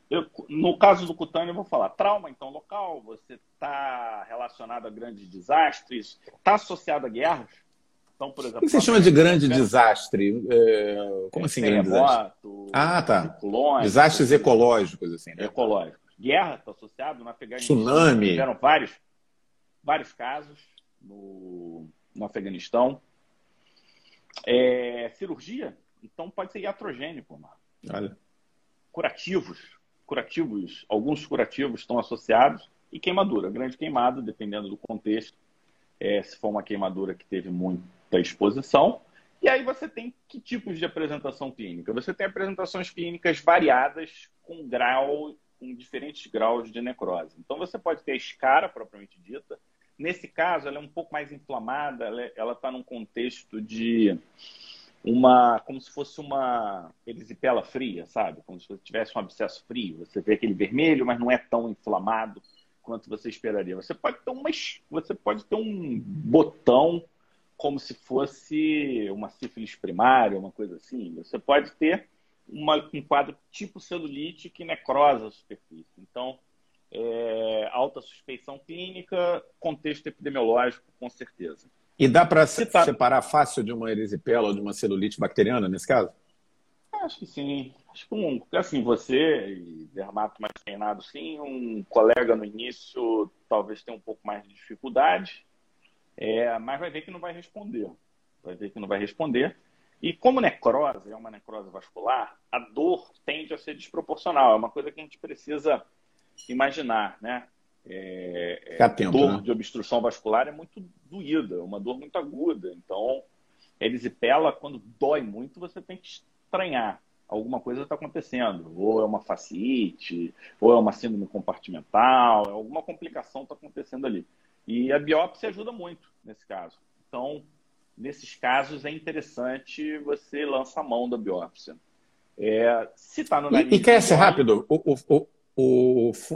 No caso do cutâneo, eu vou falar trauma, então, local, você está relacionado a grandes desastres, está associado a guerras? Então, por exemplo, o que você chama de grande desastre? Como assim grande desastre? Ah, tá. Desastres ecológicos, assim, né? Ecológicos. Guerra está associado, na Afeganistão. Tsunami. Tiveram vários casos no Afeganistão. Cirurgia, então pode ser iatrogênico, mano. Olha. Curativos, alguns curativos estão associados e queimadura, grande queimada, dependendo do contexto, se for uma queimadura que teve muita exposição. E aí você tem que tipos de apresentação clínica? Você tem apresentações clínicas variadas com diferentes graus de necrose. Então você pode ter a escara propriamente dita. Nesse caso, ela é um pouco mais inflamada, ela está num contexto de como se fosse uma erisipela fria, sabe? Como se tivesse um abscesso frio. Você vê aquele vermelho, mas não é tão inflamado quanto você esperaria. Você pode ter um botão como se fosse uma sífilis primária, uma coisa assim. Você pode ter um quadro tipo celulite que necrosa a superfície. Então, alta suspeição clínica, contexto epidemiológico, com certeza. E dá para separar fácil de uma erisipela ou de uma celulite bacteriana, nesse caso? Acho que sim. Acho que assim, você, dermato mais treinado, sim. Um colega no início talvez tenha um pouco mais de dificuldade, mas vai ver que não vai responder. E como necrose é uma necrose vascular, a dor tende a ser desproporcional. É uma coisa que a gente precisa imaginar, né? Dor, né, de obstrução vascular é muito doída, uma dor muito aguda. Então, erisipela, quando dói muito, você tem que estranhar. Alguma coisa está acontecendo. Ou é uma fasciite, ou é uma síndrome compartimental, alguma complicação está acontecendo ali. E a biópsia ajuda muito nesse caso. Então, nesses casos, é interessante você lançar a mão da biópsia. Se está no nariz... E cresce rápido?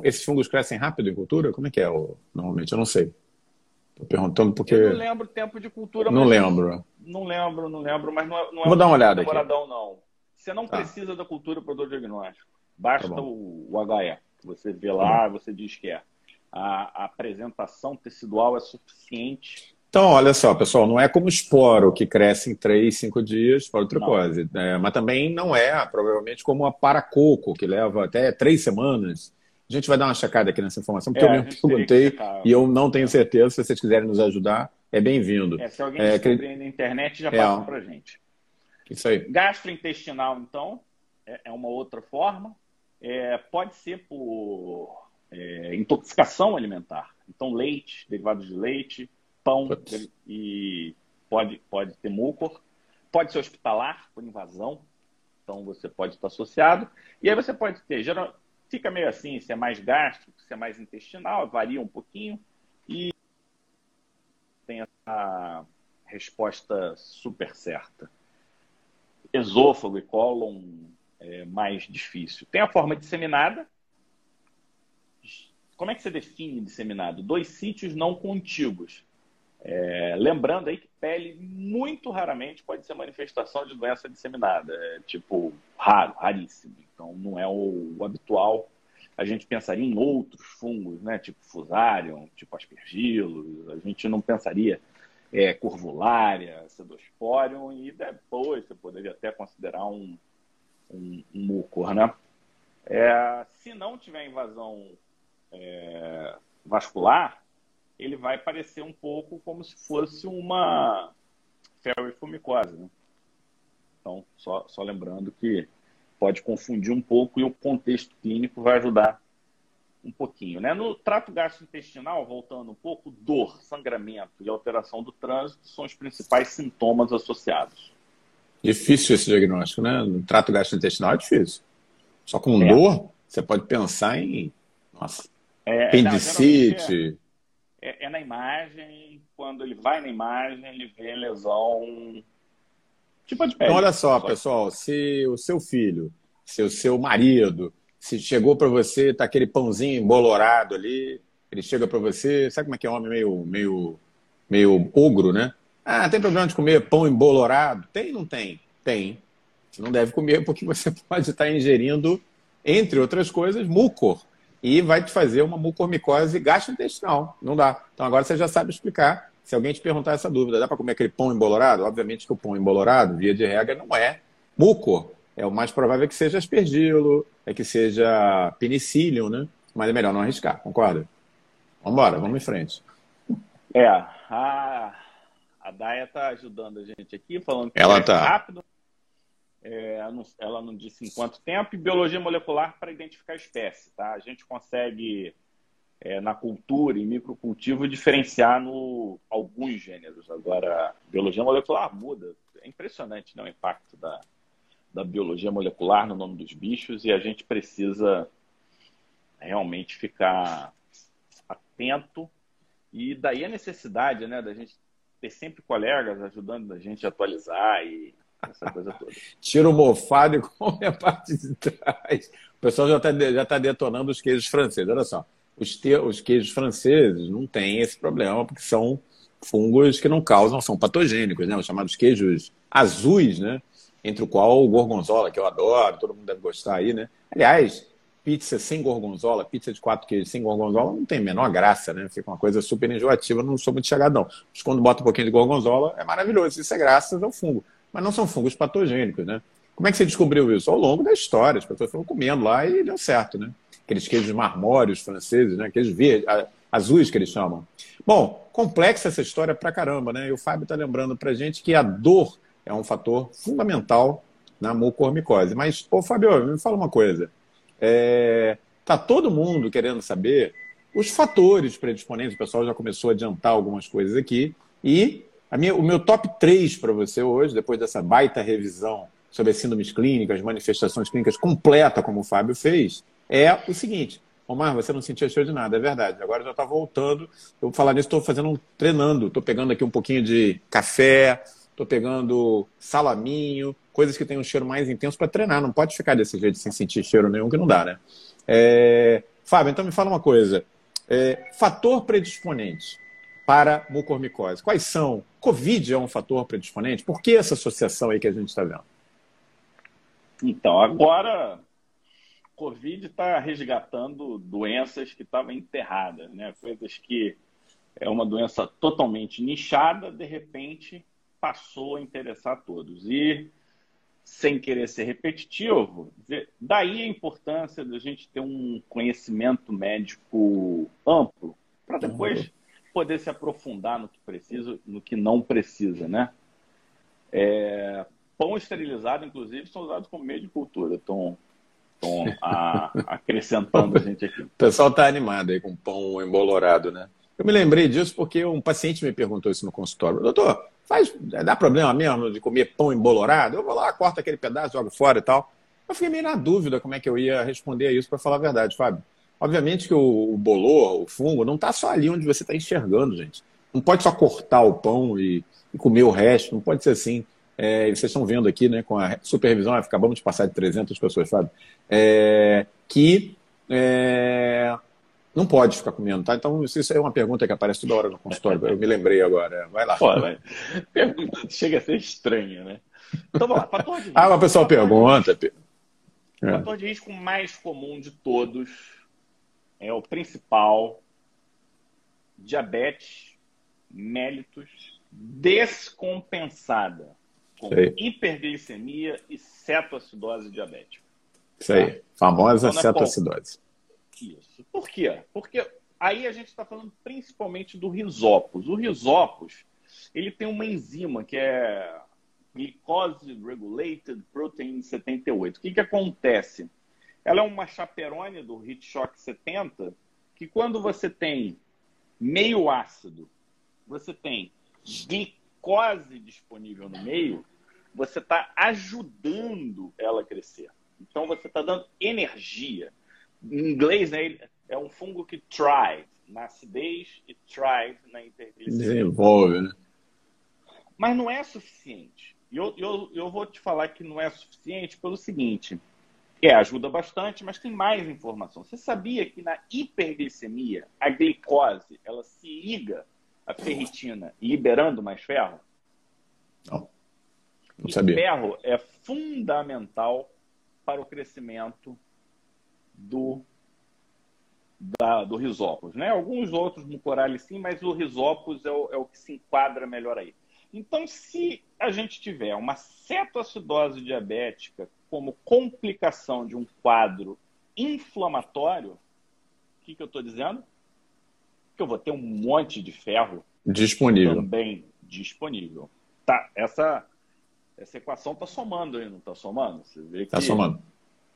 Esses fungos crescem rápido em cultura? Como é que é? Normalmente, eu não sei. Estou perguntando porque... Eu não lembro o tempo de cultura. Não lembro. Não lembro, mas não é Vou dar uma olhada aqui. Não. Você não precisa da cultura para o diagnóstico. Basta o HE. Você vê lá, você diz que é. A apresentação tecidual é suficiente. Então, olha só, pessoal, não é como esporo que cresce em 5 dias, esporotricose, né? Mas também não é, provavelmente, como a paracoco, que leva até 3 semanas. A gente vai dar uma checada aqui nessa informação, porque eu mesmo perguntei e eu não tenho certeza. Se vocês quiserem nos ajudar, é bem-vindo. Se alguém descobrir na internet, já passa pra gente. Isso aí. Gastrointestinal, então, é uma outra forma. Pode ser por intoxicação alimentar. Então, leite, derivados de leite, pão, e pode ter mucor, pode ser hospitalar por invasão, então você pode estar associado. E aí você pode ter, fica meio assim, se é mais gástrico, se é mais intestinal, varia um pouquinho, e tem essa resposta super certa. Esôfago e cólon é mais difícil. Tem a forma disseminada. Como é que você define disseminado? 2 sítios não contíguos. Lembrando aí que pele muito raramente pode ser manifestação de doença disseminada, raríssimo. Então não é o habitual. A gente pensaria em outros fungos, né? Tipo fusarium, tipo aspergillus. A gente não pensaria curvulária, cedosporium, e depois você poderia até considerar um mucor, né? Se não tiver invasão vascular, ele vai parecer um pouco como se fosse uma feofomicose, né? Então, só lembrando que pode confundir um pouco e o contexto clínico vai ajudar um pouquinho, né? No trato gastrointestinal, voltando um pouco, dor, sangramento e alteração do trânsito são os principais sintomas associados. Difícil esse diagnóstico, né? No trato gastrointestinal é difícil. Só com dor, você pode pensar em apendicite. É na imagem, quando ele vai na imagem, ele vê lesão tipo de pele. Então, olha só, pessoal, se o seu filho, se o seu marido, se chegou para você, tá aquele pãozinho embolorado ali, ele chega para você, sabe como é que é homem meio ogro, né? Ah, tem problema de comer pão embolorado? Tem ou não tem? Tem. Você não deve comer porque você pode estar ingerindo, entre outras coisas, mucor. E vai te fazer uma mucormicose gastrointestinal. Não dá. Então agora você já sabe explicar. Se alguém te perguntar essa dúvida, dá para comer aquele pão embolorado? Obviamente que o pão embolorado, via de regra, não é mucor. É o mais provável que seja aspergilo, é que seja penicillium, né? Mas é melhor não arriscar, concorda? Vamos embora, vamos em frente. A Daia está ajudando a gente aqui, falando que ela tá rápido. Ela não disse em quanto tempo. E biologia molecular para identificar a espécie, tá? A gente consegue, na cultura, em microcultivo, diferenciar alguns gêneros. Agora, biologia molecular muda. É impressionante, né, o impacto da biologia molecular no nome dos bichos. E a gente precisa realmente ficar atento. E daí a necessidade, né, da gente ter sempre colegas ajudando a gente a atualizar e essa coisa toda. Tira o mofado e come a parte de trás. O pessoal já tá detonando os queijos franceses. Olha só, os queijos franceses não têm esse problema, porque são fungos que não causam, são patogênicos, né? Os chamados queijos azuis, né? Entre o qual o gorgonzola, que eu adoro, todo mundo deve gostar aí, né? Aliás, pizza sem gorgonzola, pizza de 4 queijos sem gorgonzola, não tem a menor graça, né? Fica uma coisa super enjoativa, não sou muito chegado, não. Mas quando bota um pouquinho de gorgonzola, é maravilhoso. Isso é graças ao fungo. Mas não são fungos patogênicos, né? Como é que você descobriu isso? Ao longo da história, as pessoas foram comendo lá e deu certo, né? Aqueles queijos marmórios franceses, né? Queijos verdes, azuis que eles chamam. Bom, complexa essa história pra caramba, né? E o Fábio tá lembrando pra gente que a dor é um fator fundamental na mucormicose. Mas, ô Fábio, me fala uma coisa. Tá todo mundo querendo saber os fatores predisponentes. O pessoal já começou a adiantar algumas coisas aqui. E o meu top 3 para você hoje, depois dessa baita revisão sobre as síndromes clínicas, manifestações clínicas completa, como o Fábio fez, é o seguinte. Omar, você não sentia cheio de nada, é verdade. Agora já está voltando. Eu vou falar nisso, estou treinando. Estou pegando aqui um pouquinho de café, estou pegando salaminho, coisas que têm um cheiro mais intenso para treinar. Não pode ficar desse jeito sem sentir cheiro nenhum, que não dá, né? Fábio, então me fala uma coisa. Fator predisponente para mucormicose. Quais são? Covid é um fator predisponente? Por que essa associação aí que a gente está vendo? Então, agora, Covid está resgatando doenças que estavam enterradas, né? Coisas que é uma doença totalmente nichada, de repente passou a interessar a todos. E, sem querer ser repetitivo, daí a importância da gente ter um conhecimento médico amplo, para depois poder se aprofundar no que precisa, no que não precisa, né? Pão esterilizado, inclusive, são usados como meio de cultura. Estão acrescentando a gente aqui. O pessoal está animado aí com pão embolorado, né? Eu me lembrei disso porque um paciente me perguntou isso no consultório. Doutor, dá problema mesmo de comer pão embolorado? Eu vou lá, corto aquele pedaço, jogo fora e tal. Eu fiquei meio na dúvida como é que eu ia responder a isso, para falar a verdade, Fábio. Obviamente que o bolor, o fungo, não está só ali onde você está enxergando, gente. Não pode só cortar o pão e comer o resto, não pode ser assim. Vocês estão vendo aqui, né, com a supervisão, acabamos de passar de 300 pessoas, Fábio, não pode ficar comendo, tá? Então, isso é uma pergunta que aparece toda hora no consultório. Eu me lembrei agora. Vai lá. Pergunta chega a ser estranha, né? Então, vamos lá. Fator de risco. Ah, o pessoal pergunta. O fator de risco mais comum de todos é o principal: diabetes mellitus descompensada, com hiperglicemia e cetoacidose diabética. Isso aí. Tá? Famosa então, cetoacidose. Isso. Por quê? Porque aí a gente está falando principalmente do Rhizopus. O Rhizopus, ele tem uma enzima que é Glycose Regulated Protein 78. O que acontece? Ela é uma chaperone do heat shock 70, que quando você tem meio ácido, você tem glicose disponível no meio, você está ajudando ela a crescer. Então, você está dando energia. Em inglês, né, é um fungo que thrive na acidez e thrive na interglicemia. Desenvolve, né? Mas não é suficiente. E eu vou te falar que não é suficiente pelo seguinte. Ajuda bastante, mas tem mais informação. Você sabia que na hiperglicemia, a glicose, ela se liga à ferritina, liberando mais ferro? Não. Não sabia. E ferro é fundamental para o crescimento do Rhizopus, né? Alguns outros Mucorales sim, mas o Rhizopus é o que se enquadra melhor aí. Então, se a gente tiver uma cetoacidose diabética como complicação de um quadro inflamatório, o que eu estou dizendo? Que eu vou ter um monte de ferro disponível. Também disponível. Tá, essa equação está somando aí, não está somando? Você vê que está somando.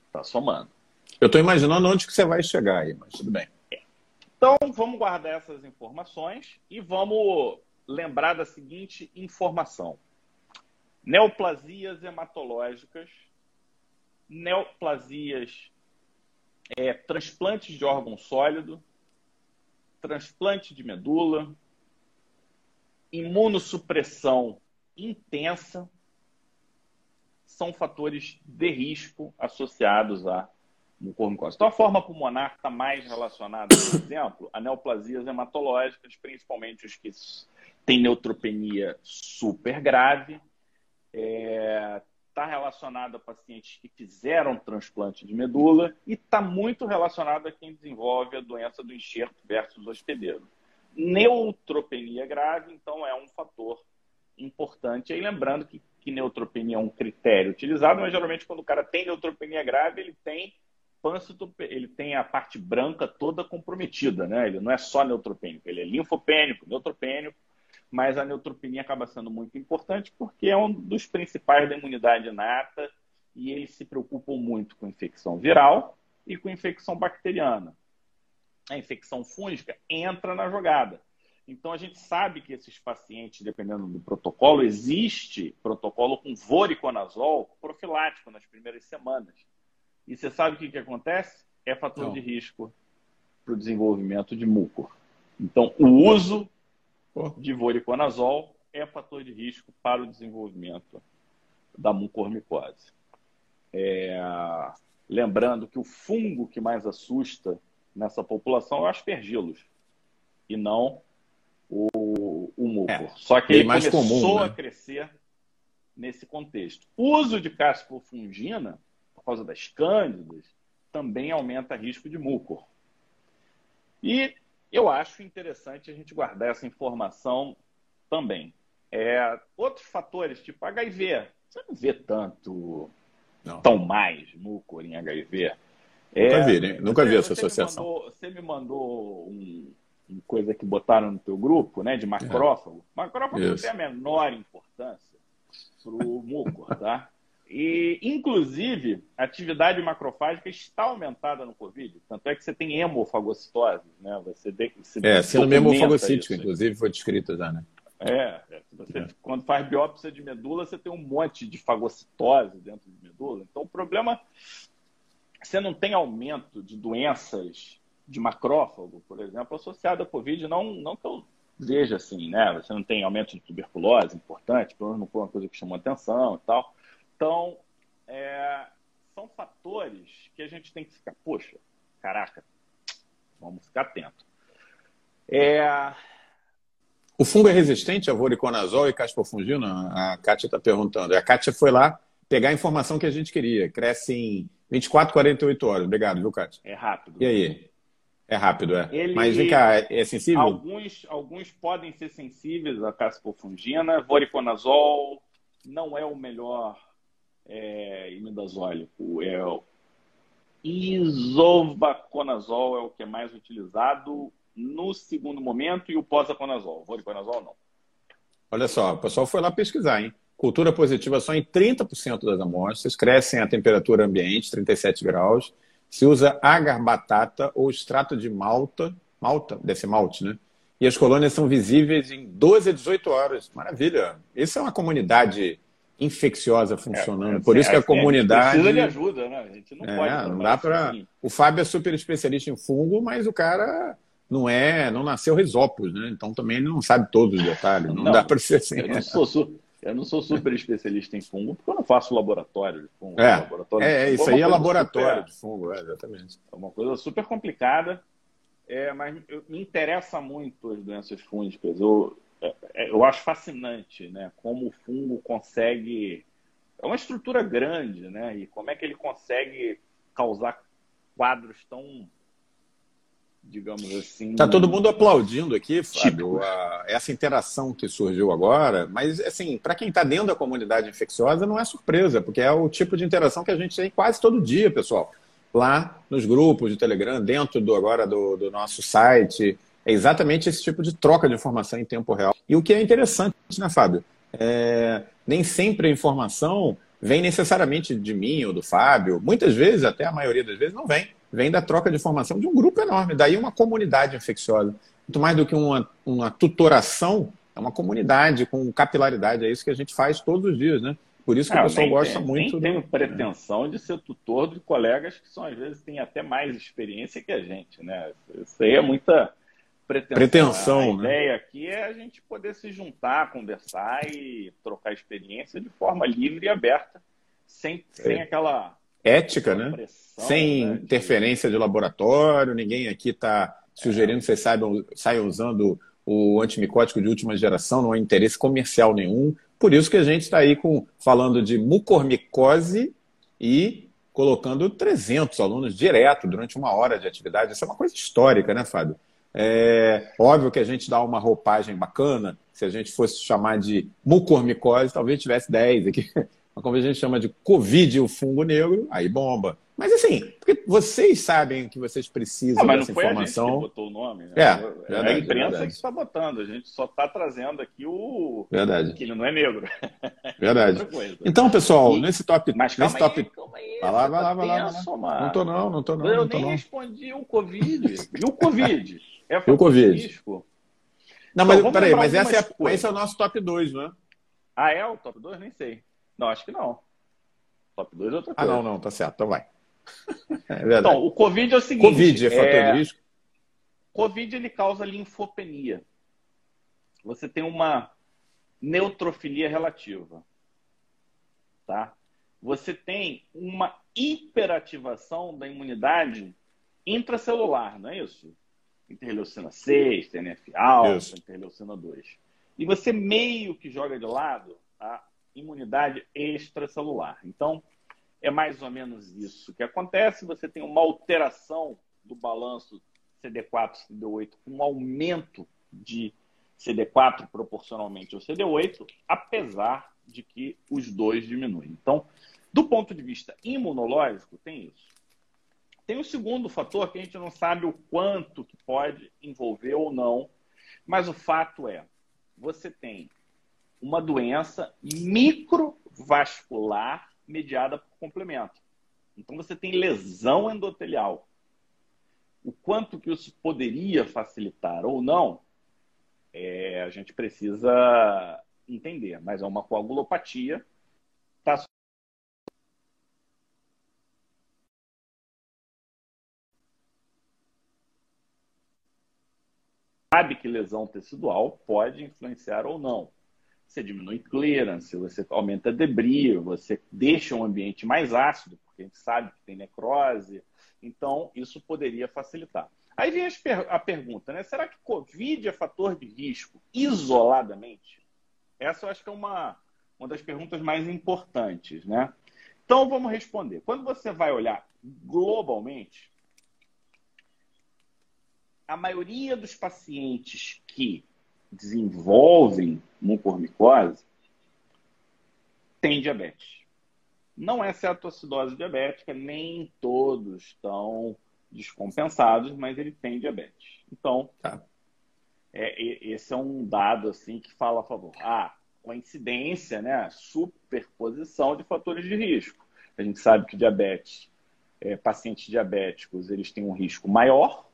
Está somando. Eu estou imaginando onde que você vai chegar aí, mas tudo bem. Então, vamos guardar essas informações e vamos lembrar da seguinte informação. Neoplasias hematológicas, neoplasias, transplantes de órgão sólido, transplante de medula, imunossupressão intensa, são fatores de risco associados à mucormicose. Então, a forma pulmonar está mais relacionada, por exemplo, a neoplasias hematológicas, principalmente os que têm neutropenia super grave, está relacionado a pacientes que fizeram transplante de medula e está muito relacionado a quem desenvolve a doença do enxerto versus hospedeiro. Neutropenia grave, então, é um fator importante. E lembrando que neutropenia é um critério utilizado, mas geralmente quando o cara tem neutropenia grave, ele tem a parte branca toda comprometida, né? Ele não é só neutropênico, ele é linfopênico, neutropênico, mas a neutropenia acaba sendo muito importante porque é um dos principais da imunidade inata e eles se preocupam muito com infecção viral e com infecção bacteriana. A infecção fúngica entra na jogada. Então, a gente sabe que esses pacientes, dependendo do protocolo, existe protocolo com voriconazol profilático nas primeiras semanas. E você sabe o que acontece? É fator de risco para o desenvolvimento de mucor. Então, o uso de voriconazol é fator de risco para o desenvolvimento da mucormicose. Lembrando que o fungo que mais assusta nessa população é o Aspergillus e não o mucor. Só que ele começou a crescer nesse contexto. O uso de caspofungina, por causa das cândidas, também aumenta risco de mucor. E eu acho interessante a gente guardar essa informação também. Outros fatores, tipo HIV. Você não vê tanto, tão mais mucor em HIV. Nunca vi essa associação. Você me mandou uma coisa que botaram no teu grupo, né, de macrófago. Macrófago não tem a menor importância para o mucor, tá? E, inclusive, a atividade macrofágica está aumentada no Covid. Tanto é que você tem hemofagocitose, né? Sendo hemofagocítico, inclusive, foi descrito já, né? Quando faz biópsia de medula, você tem um monte de fagocitose dentro de medula. Então, o problema... Você não tem aumento de doenças de macrófago, por exemplo, associada à Covid, não que eu veja assim, né? Você não tem aumento de tuberculose, importante, pelo menos não foi uma coisa que chamou atenção e tal. Então, são fatores que a gente tem que ficar, poxa, caraca, vamos ficar atento. O fungo é resistente a voriconazol e caspofungina? A Kátia está perguntando. A Kátia foi lá pegar a informação que a gente queria. Cresce em 24, 48 horas. Obrigado, viu, Kátia? É rápido. E aí? É rápido, é. Mas vem cá, é sensível? Alguns podem ser sensíveis a caspofungina, voriconazol... Não é o melhor imidazólico. O isovaconazol é o que é mais utilizado no segundo momento e o pós-aconazol. Voriconazol, não. Olha só, o pessoal foi lá pesquisar, hein? Cultura positiva só em 30% das amostras, crescem a temperatura ambiente, 37 graus, Se usa agarbatata ou extrato de malta, deve ser malte, né? E as colônias são visíveis em 12 a 18 horas. Maravilha! Isso é uma comunidade infecciosa funcionando. Por isso que a comunidade... precisa de ajuda, né? A gente não pode... Não dá pra... O Fábio é super especialista em fungo, mas o cara não nasceu Rhizopus, né? Então também ele não sabe todos os detalhes. Não dá para ser assim. Eu não sou super especialista em fungo, porque eu não faço laboratório de fungo. Isso aí é laboratório de fungo, exatamente. É uma coisa super complicada, mas me interessa muito as doenças fúngicas. Eu acho fascinante, né? Como o fungo consegue... É uma estrutura grande, né? E como é que ele consegue causar quadros tão... digamos assim... Está todo mundo aplaudindo aqui, Fábio, essa interação que surgiu agora, mas, assim, para quem está dentro da comunidade infecciosa, não é surpresa, porque é o tipo de interação que a gente tem quase todo dia, pessoal. Lá nos grupos de Telegram, dentro do nosso site, é exatamente esse tipo de troca de informação em tempo real. E o que é interessante, né, Fábio? Nem sempre a informação vem necessariamente de mim ou do Fábio. Muitas vezes, até a maioria das vezes, não vem. Vem da troca de informação de um grupo enorme, daí uma comunidade infecciosa. Muito mais do que uma tutoração, é uma comunidade com capilaridade, é isso que a gente faz todos os dias, né? Por isso que o pessoal gosta muito. Eu tenho pretensão de ser tutor de colegas que, às vezes, têm até mais experiência que a gente, né? Isso aí é muita pretensão. A ideia aqui é a gente poder se juntar, conversar e trocar experiência de forma livre e aberta, sem aquela... ética, né? Sem interferência de laboratório, ninguém aqui está sugerindo que vocês saiam usando o antimicótico de última geração, não há interesse comercial nenhum. Por isso que a gente está aí falando de mucormicose e colocando 300 alunos direto durante uma hora de atividade. Isso é uma coisa histórica, né, Fábio? Óbvio que a gente dá uma roupagem bacana, se a gente fosse chamar de mucormicose, talvez tivesse 10 aqui. Como a gente chama de Covid, o fungo negro, aí bomba. Mas assim, porque vocês sabem que vocês precisam dessa informação. Mas não foi a gente que botou o nome, né? Verdade, é a imprensa que está botando. A gente só está trazendo aqui o... Verdade. Que ele não é negro. Verdade. É então, pessoal, nesse top... Mas calma aí. Vai lá. Não tô não. Eu nem respondi o Covid. E o Covid? E o Covid? Não, mas peraí, mas esse é o nosso top 2, né? Ah, é o top 2? Nem sei. Não, acho que não. Top 2 é outra coisa. Não, tá certo, então vai. Então, o Covid é o seguinte... Covid é fator de risco? Covid, ele causa linfopenia. Você tem uma neutrofilia relativa. Tá? Você tem uma hiperativação da imunidade intracelular, não é isso? Interleucina 6, TNF-alfa, interleucina 2. E você meio que joga de lado a imunidade extracelular. Então, é mais ou menos isso que acontece. Você tem uma alteração do balanço CD4 e CD8, um aumento de CD4 proporcionalmente ao CD8, apesar de que os dois diminuem. Então, do ponto de vista imunológico, tem isso. Tem o segundo fator que a gente não sabe o quanto que pode envolver ou não, mas o fato é, você tem uma doença microvascular mediada por complemento. Então, você tem lesão endotelial. O quanto que isso poderia facilitar ou não, a gente precisa entender. Mas é uma coagulopatia. Tá... Sabe que lesão tecidual pode influenciar ou não. Você diminui clearance, você aumenta debris, você deixa um ambiente mais ácido, porque a gente sabe que tem necrose. Então, isso poderia facilitar. Aí vem a pergunta, né? Será que Covid é fator de risco isoladamente? Essa eu acho que é uma das perguntas mais importantes, né? Então, vamos responder. Quando você vai olhar globalmente, a maioria dos pacientes que desenvolvem mucormicose tem diabetes. Não é cetoacidose diabética, nem todos estão descompensados, mas ele tem diabetes. Então, esse é um dado assim que fala a favor. Coincidência, né? Superposição de fatores de risco. A gente sabe que diabetes pacientes diabéticos, eles têm um risco maior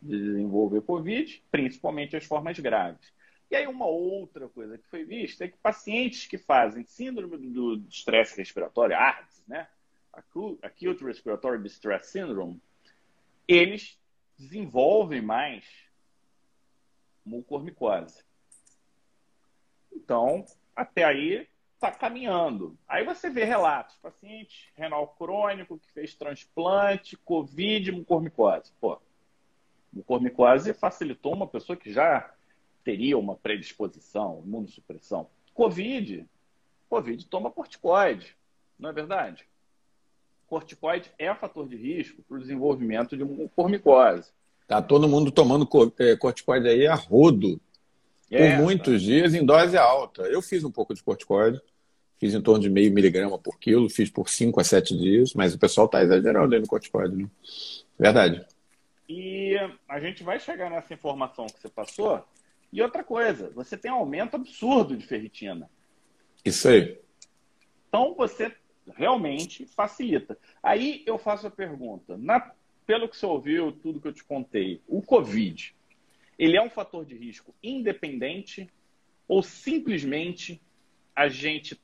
de desenvolver Covid, principalmente as formas graves. E aí uma outra coisa que foi vista é que pacientes que fazem síndrome do estresse respiratório, ARDS, né? Acute Respiratory Distress Syndrome, eles desenvolvem mais mucormicose. Então, até aí está caminhando. Aí você vê relatos, paciente renal crônico que fez transplante, Covid, mucormicose. Pô, mucormicose facilitou uma pessoa que já teria uma predisposição, imunossupressão. Covid toma corticoide, não é verdade? Corticoide é fator de risco para o desenvolvimento de mucormicose. Tá todo mundo tomando corticoide aí a rodo por muitos dias em dose alta. Eu fiz um pouco de corticoide, fiz em torno de meio miligrama por quilo, fiz por 5 a 7 dias, mas o pessoal está exagerando aí no corticoide, né? Verdade. E a gente vai chegar nessa informação que você passou. E outra coisa, você tem um aumento absurdo de ferritina. Isso aí. Então você realmente facilita. Aí eu faço a pergunta, pelo que você ouviu, tudo que eu te contei, o Covid, ele é um fator de risco independente ou simplesmente a gente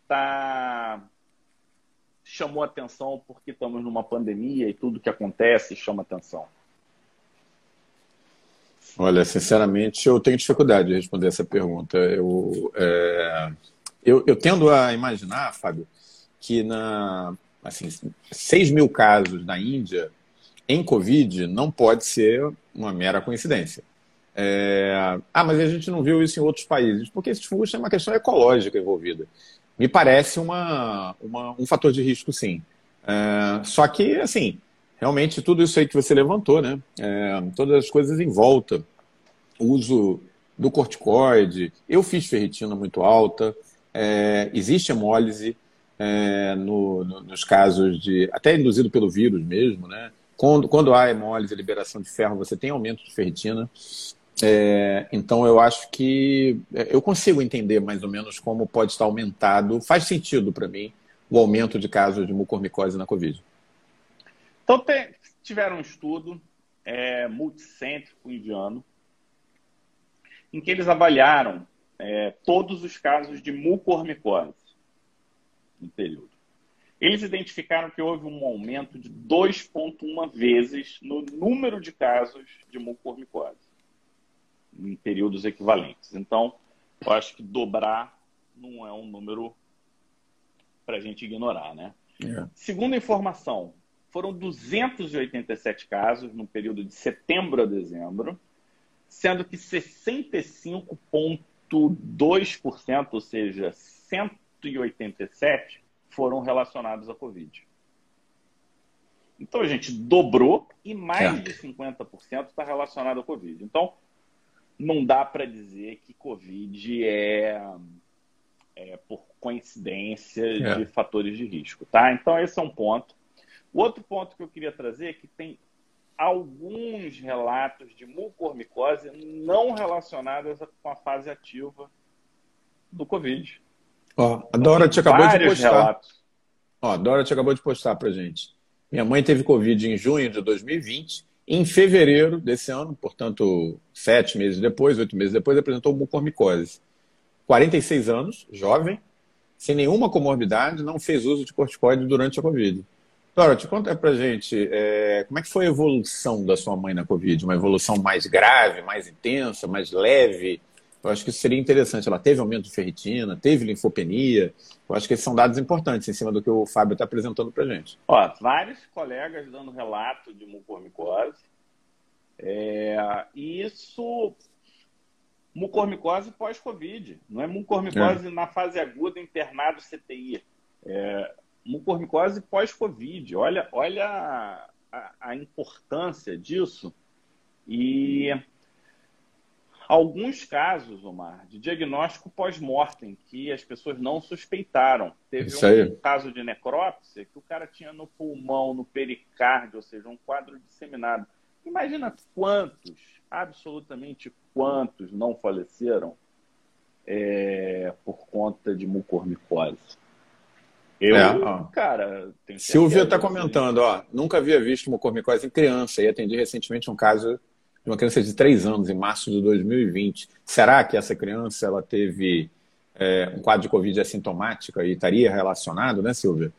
chamou atenção porque estamos numa pandemia e tudo que acontece chama atenção? Olha, sinceramente, eu tenho dificuldade de responder essa pergunta. Eu tendo a imaginar, Fábio, que assim, 6 mil casos na Índia em Covid não pode ser uma mera coincidência. Mas a gente não viu isso em outros países, porque esse fluxo é uma questão ecológica envolvida. Me parece um fator de risco, sim. Só que, assim, realmente tudo isso aí que você levantou, né? Todas as coisas em volta. O uso do corticoide, eu fiz ferritina muito alta, existe hemólise nos casos de... até induzido pelo vírus mesmo, né? Quando há hemólise e liberação de ferro, você tem aumento de ferritina. Então eu acho que... eu consigo entender mais ou menos como pode estar aumentado. Faz sentido para mim o aumento de casos de mucormicose na Covid. Então, tiveram um estudo multicêntrico indiano em que eles avaliaram todos os casos de mucormicose no período. Eles identificaram que houve um aumento de 2,1 vezes no número de casos de mucormicose em períodos equivalentes. Então, eu acho que dobrar não é um número para a gente ignorar, né? Segundo a informação, foram 287 casos no período de setembro a dezembro, sendo que 65,2%, ou seja, 187, foram relacionados à Covid. Então, a gente dobrou e mais de 50% está relacionado à Covid. Então, não dá para dizer que Covid é por coincidência de fatores de risco, tá? Então, esse é um ponto. O outro ponto que eu queria trazer é que tem alguns relatos de mucormicose não relacionadas com a fase ativa do Covid. A Dora te acabou de postar. Relatos. A Dora te acabou de postar pra gente. Minha mãe teve Covid em junho de 2020. Em fevereiro desse ano, portanto, 7 meses depois, 8 meses depois, apresentou mucormicose. 46 anos, jovem, sem nenhuma comorbidade, não fez uso de corticoide durante a Covid. Dorothy, conta pra gente como é que foi a evolução da sua mãe na Covid? Uma evolução mais grave, mais intensa, mais leve? Eu acho que isso seria interessante. Ela teve aumento de ferritina, teve linfopenia. Eu acho que esses são dados importantes em cima do que o Fábio está apresentando pra gente. Ó, vários colegas dando relato de mucormicose. Isso... mucormicose pós-Covid. Não é mucormicose na fase aguda, internado, CTI. Mucormicose pós-Covid. Olha a importância disso. E alguns casos, Omar, de diagnóstico pós-mortem, que as pessoas não suspeitaram. Teve um caso de necrópsia que o cara tinha no pulmão, no pericárdio, ou seja, um quadro disseminado. Imagina quantos, absolutamente quantos, não faleceram por conta de mucormicose. Eu, cara... Silvia está comentando, ó, nunca havia visto mucormicose em criança e atendi recentemente um caso de uma criança de 3 anos, em março de 2020. Será que essa criança ela teve um quadro de Covid assintomática e estaria relacionado, né, Silvia?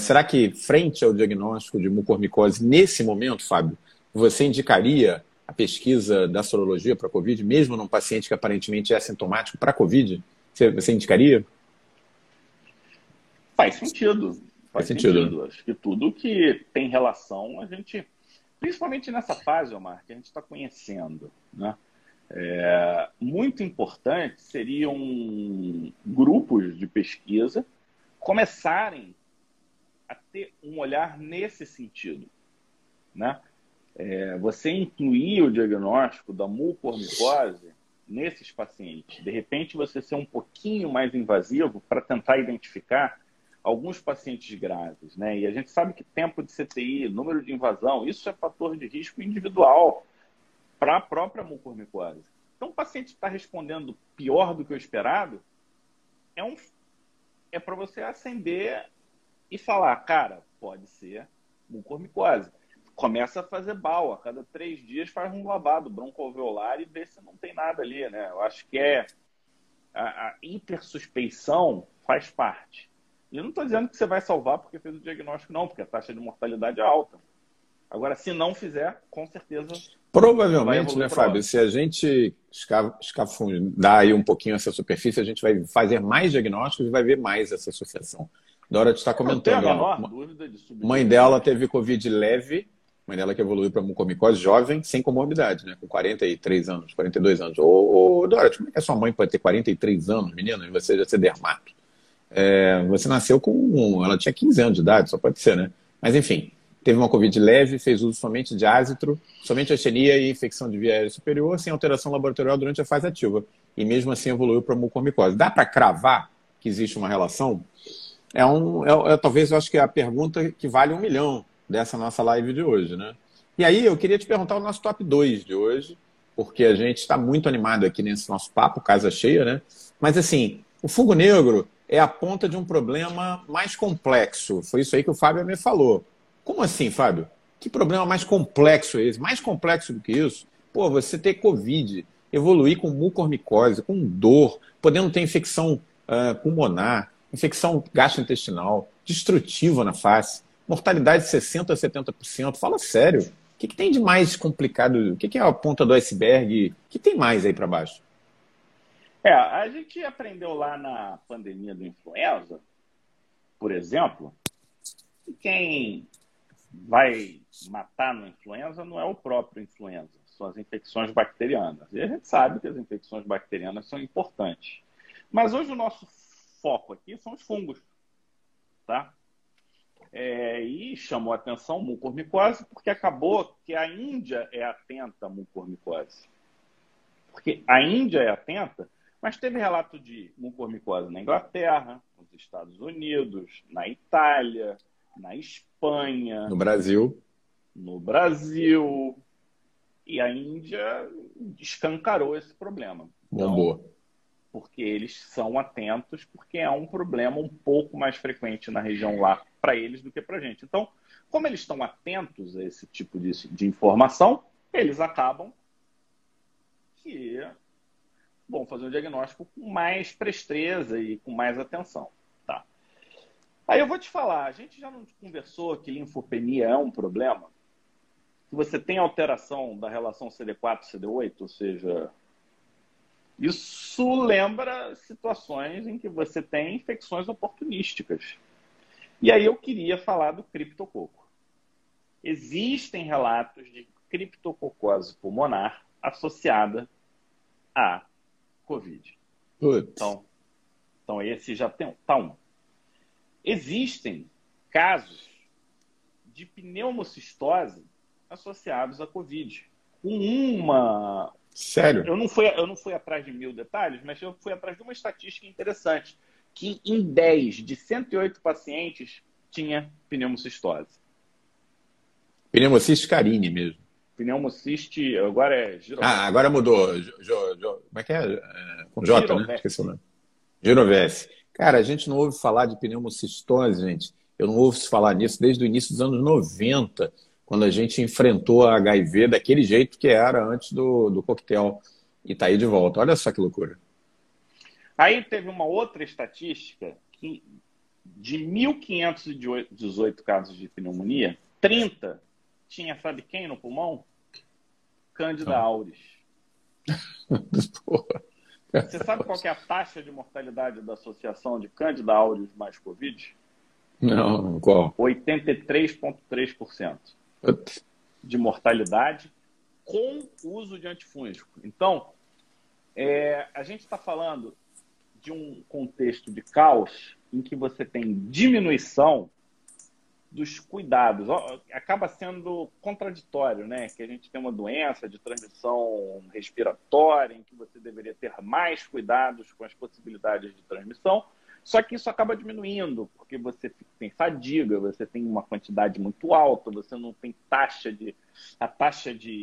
Será que, frente ao diagnóstico de mucormicose, nesse momento, Fábio, você indicaria a pesquisa da sorologia para Covid, mesmo num paciente que aparentemente é assintomático para Covid? Você indicaria? Faz sentido. Faz sentido. Acho que tudo que tem relação, a gente, principalmente nessa fase, Omar, que a gente está conhecendo, né? Muito importante seriam grupos de pesquisa começarem a ter um olhar nesse sentido, né? Você incluir o diagnóstico da mucormicose nesses pacientes. De repente, você ser um pouquinho mais invasivo para tentar identificar alguns pacientes graves, né? E a gente sabe que tempo de CTI, número de invasão, isso é fator de risco individual para a própria mucormicose. Então, o paciente está respondendo pior do que o esperado, é para você acender e falar, cara, pode ser mucormicose. Começa a fazer BAL, a cada 3 dias faz um lavado broncoalveolar e vê se não tem nada ali, né? Eu acho que a hipersuspeição faz parte. E eu não estou dizendo que você vai salvar porque fez o diagnóstico, não, porque a taxa de mortalidade é alta. Agora, se não fizer, com certeza... Provavelmente, né, Fábio? Se a gente escafundar aí um pouquinho essa superfície, a gente vai fazer mais diagnósticos e vai ver mais essa associação. Dora está comentando. Mãe dela teve Covid leve, mãe dela que evoluiu para mucormicose jovem, sem comorbidade, né? Com 43 anos, 42 anos. Ô, Dora, como é que a sua mãe pode ter 43 anos, menino, e você já ser dermato? Você nasceu com... Ela tinha 15 anos de idade, só pode ser, né? Mas, enfim, teve uma Covid leve, fez uso somente de ázitro, somente astenia e infecção de via aérea superior, sem alteração laboratorial durante a fase ativa. E, mesmo assim, evoluiu para mucormicose. Dá para cravar que existe uma relação? Talvez eu acho que é a pergunta que vale 1 milhão dessa nossa live de hoje, né? E aí eu queria te perguntar o nosso top 2 de hoje, porque a gente está muito animado aqui nesse nosso papo, casa cheia, né? Mas assim, o fungo negro é a ponta de um problema mais complexo. Foi isso aí que o Fábio me falou. Como assim, Fábio? Que problema mais complexo é esse? Mais complexo do que isso? Pô, você ter Covid, evoluir com mucormicose, com dor, podendo ter infecção pulmonar, infecção gastrointestinal, destrutiva na face, mortalidade de 60% a 70%. Fala sério. O que tem de mais complicado? O que é a ponta do iceberg? O que tem mais aí para baixo? A gente aprendeu lá na pandemia do influenza, por exemplo, que quem vai matar no influenza não é o próprio influenza, são as infecções bacterianas. E a gente sabe que as infecções bacterianas são importantes. Mas hoje o nosso foco aqui são os fungos, tá? E chamou a atenção mucormicose porque acabou que a Índia é atenta à mucormicose. Porque a Índia é atenta, mas teve relato de mucormicose na Inglaterra, nos Estados Unidos, na Itália, na Espanha... No Brasil. E a Índia escancarou esse problema. Então, porque eles são atentos, porque é um problema um pouco mais frequente na região lá para eles do que para a gente. Então, como eles estão atentos a esse tipo de informação, eles acabam que vão fazer um diagnóstico com mais presteza e com mais atenção. Tá? Aí eu vou te falar, a gente já não conversou que linfopenia é um problema? Que você tem alteração da relação CD4-CD8, ou seja... Isso lembra situações em que você tem infecções oportunísticas. E aí eu queria falar do criptococo. Existem relatos de criptococose pulmonar associada à Covid. Então esse já tem um. Existem casos de pneumocistose associados à Covid. Sério? Eu não fui atrás de 1000 detalhes, mas eu fui atrás de uma estatística interessante, que em 10 de 108 pacientes tinha pneumocistose. Pneumociste carine mesmo. Pneumociste, agora é... Girovete. Ah, agora mudou. Como é que é? Com J, né? Esqueci o nome. Girovese. Cara, a gente não ouve falar de pneumocistose, gente. Eu não ouvo se falar nisso desde o início dos anos 90, quando a gente enfrentou a HIV daquele jeito que era antes do coquetel. E tá aí de volta. Olha só que loucura. Aí teve uma outra estatística que de 1.518 casos de pneumonia, 30 tinha, sabe quem no pulmão? Candida auris. Porra. Você sabe qual que é a taxa de mortalidade da associação de Candida auris mais Covid? Não, qual? 83,3% de mortalidade com uso de antifúngico. Então, a gente está falando de um contexto de caos em que você tem diminuição dos cuidados. Acaba sendo contraditório, né? Que a gente tem uma doença de transmissão respiratória em que você deveria ter mais cuidados com as possibilidades de transmissão. Só que isso acaba diminuindo, porque você tem fadiga, você tem uma quantidade muito alta, você não tem a taxa de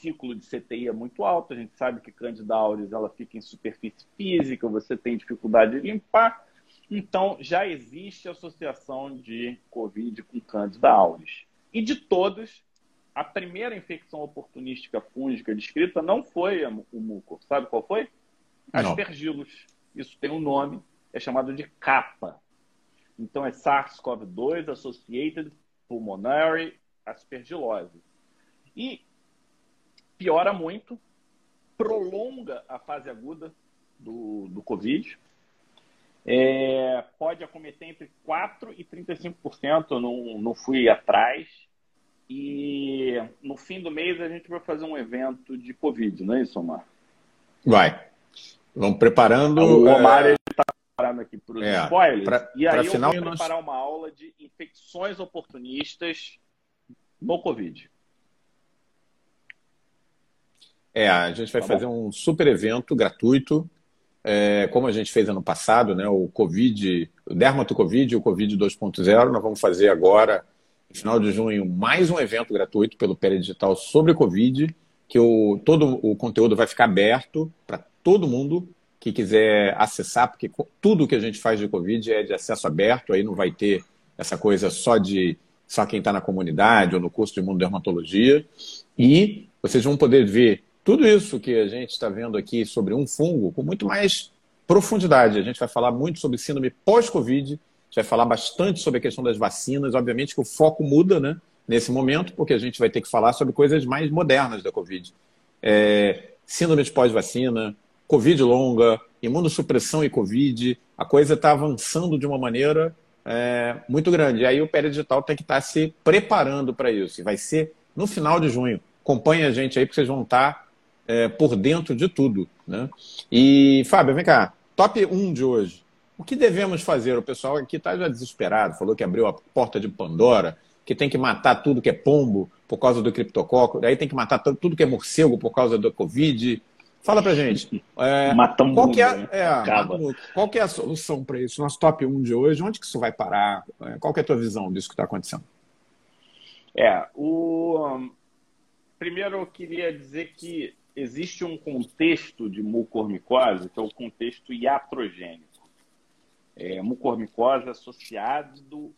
ciclo de CTI é muito alta. A gente sabe que Candida auris ela fica em superfície física, você tem dificuldade de limpar. Então, já existe associação de Covid com Candida auris. E de todos, a primeira infecção oportunística fúngica descrita não foi o mucor. Sabe qual foi? Aspergillus. Isso tem um nome. É chamado de CAPA. Então, é SARS-CoV-2 Associated Pulmonary Aspergillose. E piora muito, prolonga a fase aguda do Covid. Pode acometer entre 4% e 35%. Eu não fui atrás. E no fim do mês, a gente vai fazer um evento de Covid, não é isso, Omar? Vai. Vamos preparando... O Omar está... parando aqui para os spoilers, e aí eu vou preparar uma aula de infecções oportunistas no Covid. A gente vai fazer um super evento gratuito, como a gente fez ano passado, né? O Covid, o Dermato Covid e o Covid 2.0, nós vamos fazer agora, no final de junho, mais um evento gratuito pelo Peri Digital sobre Covid, que todo o conteúdo vai ficar aberto para todo mundo, que quiser acessar, porque tudo que a gente faz de Covid é de acesso aberto, aí não vai ter essa coisa só quem está na comunidade ou no curso de Mundo Dermatologia. E vocês vão poder ver tudo isso que a gente está vendo aqui sobre um fungo com muito mais profundidade. A gente vai falar muito sobre síndrome pós-Covid, a gente vai falar bastante sobre a questão das vacinas. Obviamente que o foco muda, né, nesse momento, porque a gente vai ter que falar sobre coisas mais modernas da Covid. Síndrome de pós-vacina, Covid longa, imunossupressão e Covid, a coisa está avançando de uma maneira muito grande. E aí o Peri Digital tem que estar se preparando para isso. E vai ser no final de junho. Acompanhe a gente aí, porque vocês vão estar por dentro de tudo, né? E, Fábio, vem cá. Top 1 de hoje. O que devemos fazer? O pessoal aqui está já desesperado, falou que abriu a porta de Pandora, que tem que matar tudo que é pombo por causa do criptococo, daí tem que matar tudo que é morcego por causa do Covid. Fala pra gente, qual que é a solução para isso? Nosso top 1 de hoje, onde que isso vai parar? Qual que é a tua visão disso que está acontecendo? Primeiro eu queria dizer que existe um contexto de mucormicose, que é o contexto iatrogênico. Mucormicose associado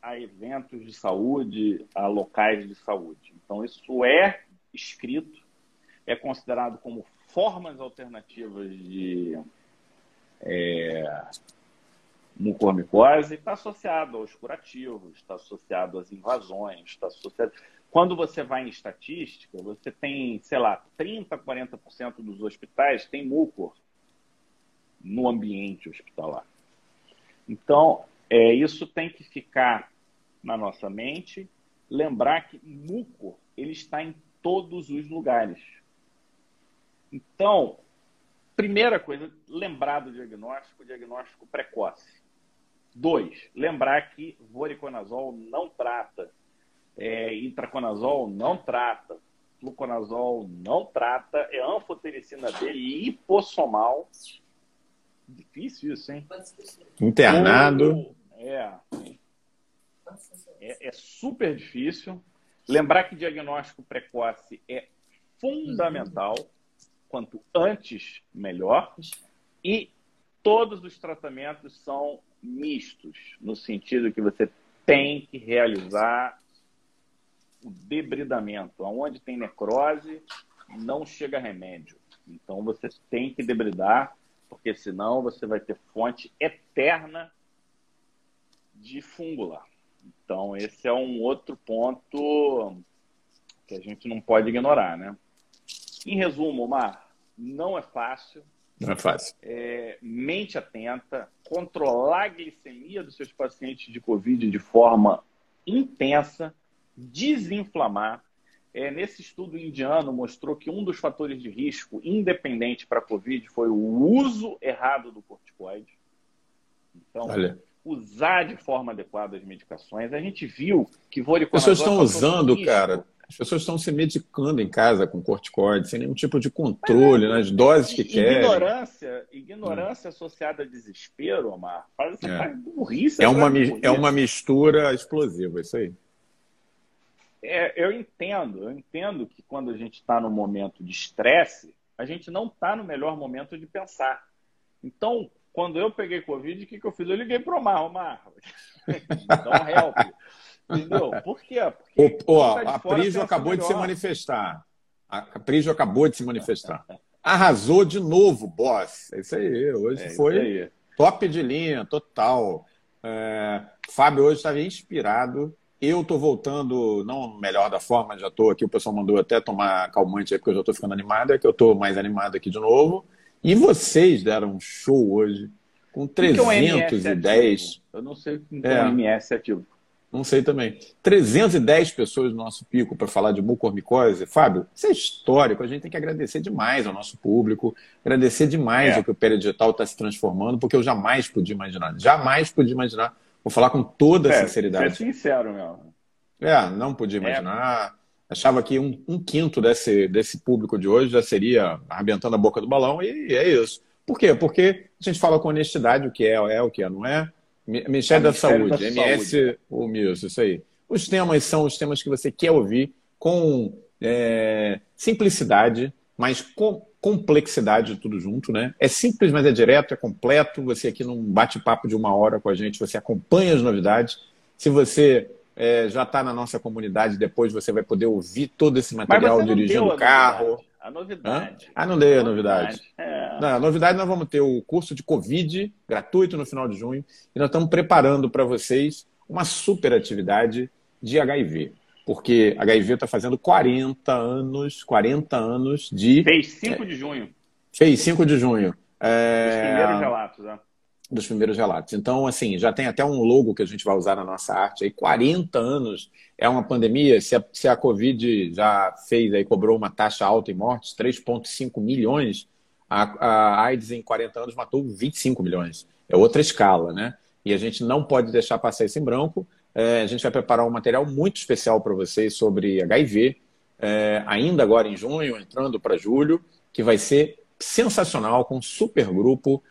a eventos de saúde, a locais de saúde. Então isso é escrito, é considerado como formas alternativas de mucormicose, e está associado aos curativos, está associado às invasões, está associado... Quando você vai em estatística, você tem, sei lá, 30, 40% dos hospitais tem mucor no ambiente hospitalar. Então, isso tem que ficar na nossa mente, lembrar que mucor ele está em todos os lugares. Então, primeira coisa, lembrar do diagnóstico precoce. 2, lembrar que voriconazol não trata, itraconazol não trata, fluconazol não trata, é anfotericina B e hipossomal. Difícil isso, hein? Internado. É super difícil. Lembrar que diagnóstico precoce é fundamental. Quanto antes, melhor. E Todos os tratamentos são mistos, no sentido que você tem que realizar o debridamento. Onde tem necrose, não chega remédio. Então, você tem que debridar, porque senão você vai ter fonte eterna de fúngula. Então, esse é um outro ponto que a gente não pode ignorar, né? Em resumo, Omar, não é fácil. Não é fácil. É, mente atenta, controlar a glicemia dos seus pacientes de Covid de forma intensa, desinflamar. É, nesse estudo indiano mostrou que um dos fatores de risco independente para Covid foi o uso errado do corticoide. Então, usar de forma adequada as medicações. A gente viu que voriconazol... As pessoas estão usando, cara... As pessoas estão se medicando em casa com corticoide, sem nenhum tipo de controle, nas doses que querem. Ignorância associada a desespero, Omar, faz essa burrice. É uma mistura explosiva, isso aí. É, eu entendo que quando a gente está no momento de estresse, a gente não está no melhor momento de pensar. Então, quando eu peguei Covid, o que eu fiz? Eu liguei para o Omar. Então, help. Entendeu? Por quê? Porque a Prígio acabou de se manifestar. A Prígio acabou de se manifestar. Arrasou de novo, boss. É isso aí. Hoje foi top de linha, total. É, Fábio hoje estava inspirado. Eu estou voltando, não melhor da forma, já estou aqui. O pessoal mandou até tomar calmante aí, porque eu já estou ficando animado. É que eu estou mais animado aqui de novo. E vocês deram um show hoje com 310. Eu não sei o que é um MS ativo. Não sei também. 310 pessoas no nosso pico para falar de mucormicose. Fábio, isso é histórico. A gente tem que agradecer demais ao nosso público, agradecer demais ao que o Peri Digital está se transformando, porque eu jamais podia imaginar. Jamais podia imaginar. Vou falar com toda a sinceridade. Você é sincero, meu. Não podia imaginar. Achava que um quinto desse público de hoje já seria arrebentando a boca do balão, e é isso. Por quê? Porque a gente fala com honestidade o que é, o que não é. Ministério da Saúde, MS, o MIUS, isso aí. Os temas são os temas que você quer ouvir com simplicidade, mas com complexidade, tudo junto, né? É simples, mas é direto, é completo. Você aqui num bate-papo de 1 hora com a gente, você acompanha as novidades. Se você já está na nossa comunidade, depois você vai poder ouvir todo esse material dirigindo o carro. A novidade. Hã? Ah, não dei a novidade. Não, a novidade, nós vamos ter o curso de Covid gratuito no final de junho e nós estamos preparando para vocês uma super atividade de HIV. Porque HIV está fazendo 40 anos de... Fez 5 de junho. Fez 5 de junho. Dos primeiros relatos, né? Dos primeiros relatos. Então, assim, já tem até um logo que a gente vai usar na nossa arte. Aí, 40 anos é uma pandemia. Se a Covid já fez, aí cobrou uma taxa alta em mortes, 3,5 milhões, a AIDS em 40 anos matou 25 milhões. É outra escala, né? E a gente não pode deixar passar isso em branco. A gente vai preparar um material muito especial para vocês sobre HIV, ainda agora em junho, entrando para julho, que vai ser sensacional, com um super grupo,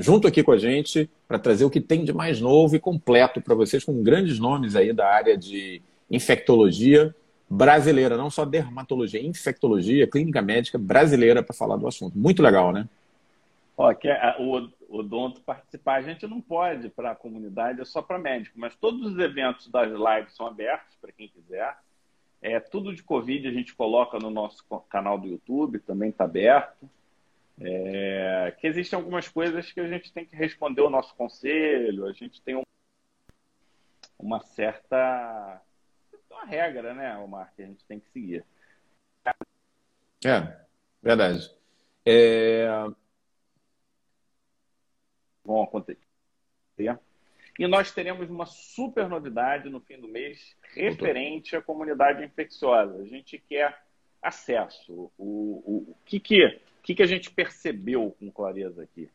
junto aqui com a gente, para trazer o que tem de mais novo e completo para vocês, com grandes nomes aí da área de infectologia brasileira, não só dermatologia, infectologia, clínica médica brasileira, para falar do assunto. Muito legal, né? Ó, o odonto participar, a gente não pode para a comunidade, é só para médico, mas todos os eventos das lives são abertos para quem quiser. Tudo de Covid a gente coloca no nosso canal do YouTube, também está aberto. Que existem algumas coisas que a gente tem que responder o nosso conselho, a gente tem uma certa regra, né, Omar, que a gente tem que seguir. Verdade. Vão acontecer. E nós teremos uma super novidade no fim do mês referente à comunidade infecciosa. A gente quer acesso. O que a gente percebeu com clareza aqui?